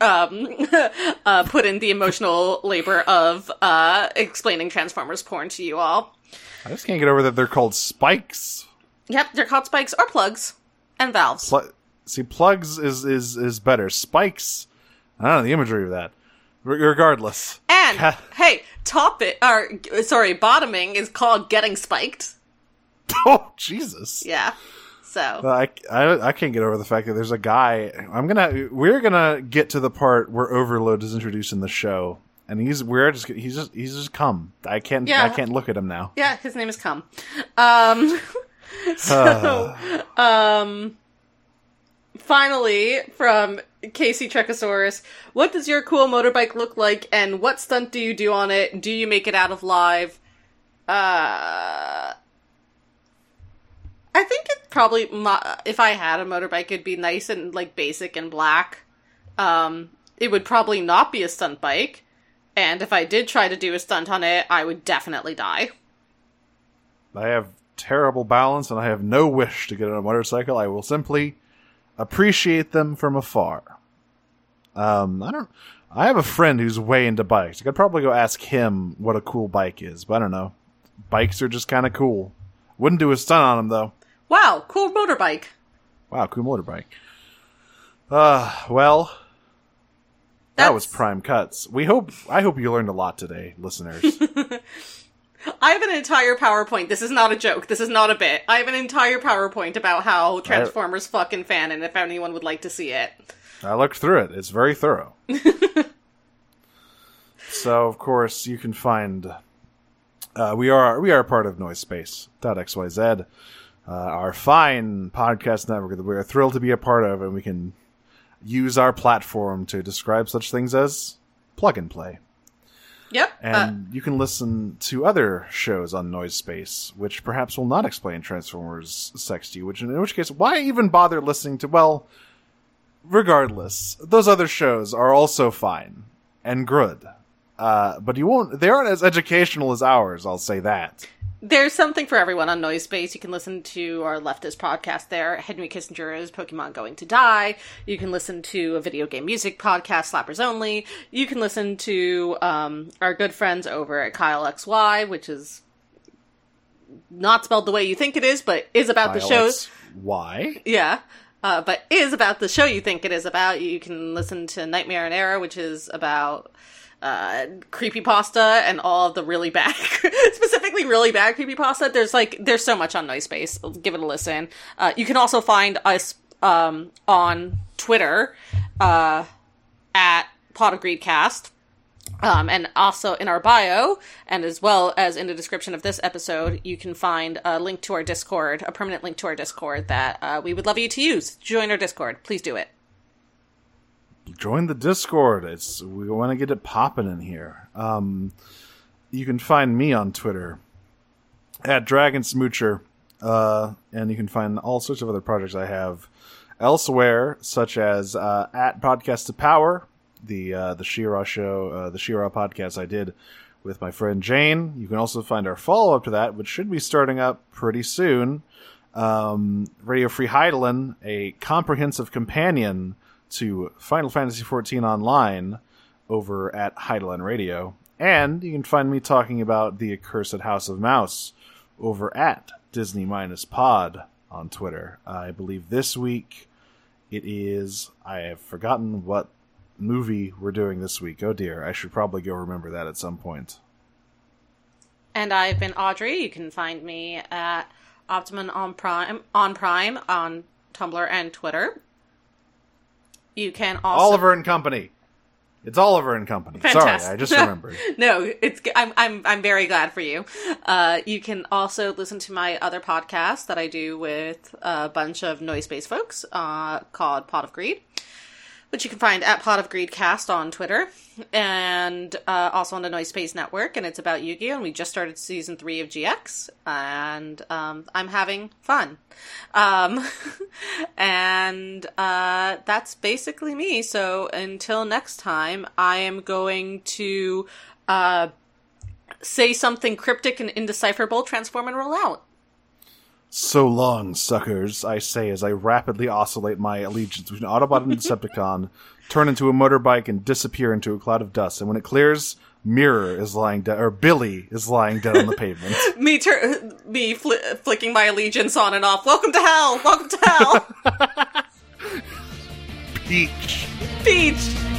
um, uh, put in the emotional labor of uh, explaining Transformers porn to you all. I just can't get over that they're called spikes. Yep, they're called spikes or plugs and valves. Pl- See, plugs is, is is better. Spikes, I don't know the imagery of that. R- regardless, and hey. Top it, or sorry, bottoming is called getting spiked. Oh, Jesus! Yeah, so uh, I, I I can't get over the fact that there's a guy. I'm gonna we're gonna get to the part where Overload is introduced in the show, and he's we're just he's just he's just cum. I can't yeah. I can't look at him now. Yeah, his name is cum. Um, so uh. um, finally from Casey Trekosaurus, what does your cool motorbike look like, and what stunt do you do on it? Do you make it out of live? Uh, I think it probably, if I had a motorbike, it'd be nice and, like, basic and black. Um, it would probably not be a stunt bike, and if I did try to do a stunt on it, I would definitely die. I have terrible balance, and I have no wish to get on a motorcycle. I will simply appreciate them from afar. Um, I don't. I have a friend who's way into bikes. I could probably go ask him what a cool bike is, but I don't know. Bikes are just kind of cool. Wouldn't do a stunt on them though. Wow, cool motorbike. Wow, cool motorbike. Uh, well, That's... that was Prime Cuts. We hope. I hope you learned a lot today, listeners. I have an entire PowerPoint. This is not a joke. This is not a bit. I have an entire PowerPoint about how Transformers I, fucking fan, and if anyone would like to see it. I looked through it. It's very thorough. So, of course, you can find... Uh, we are we are part of Noise Space dot X Y Z, uh, our fine podcast network that we are thrilled to be a part of, and we can use our platform to describe such things as plug and play. Yep. And uh, you can listen to other shows on Noise Space, which perhaps will not explain Transformers sex to you, which, in which case, why even bother listening to, well, regardless, those other shows are also fine and good. Uh, but you won't, they aren't as educational as ours, I'll say that. There's something for everyone on Noise Space. You can listen to our leftist podcast there, Henry Kissinger's Pokemon Going to Die. You can listen to a video game music podcast, Slappers Only. You can listen to um, our good friends over at Kyle X Y, which is not spelled the way you think it is, but is about Kyle the show. X Y? Yeah, uh, but is about the show you think it is about. You can listen to Nightmare and Error, which is about... Uh, creepypasta and all of the really bad, specifically really bad creepypasta. There's like, there's so much on Noise Space. Give it a listen. Uh, you can also find us, um, on Twitter, uh, at Pot of Greedcast, um, and also in our bio, and as well as in the description of this episode, you can find a link to our Discord, a permanent link to our Discord that, uh, we would love you to use. Join our Discord. Please do it. Join the Discord. It's we want to get it popping in here. Um, you can find me on Twitter at Dragon Smoocher, uh, and you can find all sorts of other projects I have elsewhere, such as uh, at Podcast to Power, the uh, the She-Ra show, uh, the She-Ra podcast I did with my friend Jane. You can also find our follow up to that, which should be starting up pretty soon. Um, Radio Free Heidelin, a comprehensive companion to Final Fantasy fourteen Online over at Heidelin Radio. And you can find me talking about the Accursed House of Mouse over at Disney Minus Pod on Twitter. I believe this week it is... I have forgotten what movie we're doing this week. Oh dear, I should probably go remember that at some point. And I've been Audrey. You can find me at Optimum on Prime on, Prime, on Tumblr and Twitter. You can also... Oliver and Company. It's Oliver and Company. Fantastic. Sorry, I just remembered. No, it's I'm I'm I'm very glad for you. Uh, you can also listen to my other podcast that I do with a bunch of noise-based folks uh, called Pot of Greed, which you can find at Pot of Greedcast on Twitter and uh, also on the Noise Space Network. And it's about Yu-Gi-Oh! And we just started season three of G X, and um, I'm having fun. Um, and uh, that's basically me. So until next time, I am going to uh, say something cryptic and indecipherable, transform and roll out. So long, suckers, I say as I rapidly oscillate my allegiance between Autobot and Decepticon, turn into a motorbike, and disappear into a cloud of dust. And when it clears, Mirror is lying dead, or Billy is lying dead on the pavement. me tur- me fl- flicking my allegiance on and off. Welcome to hell! Welcome to hell! Peach. Peach.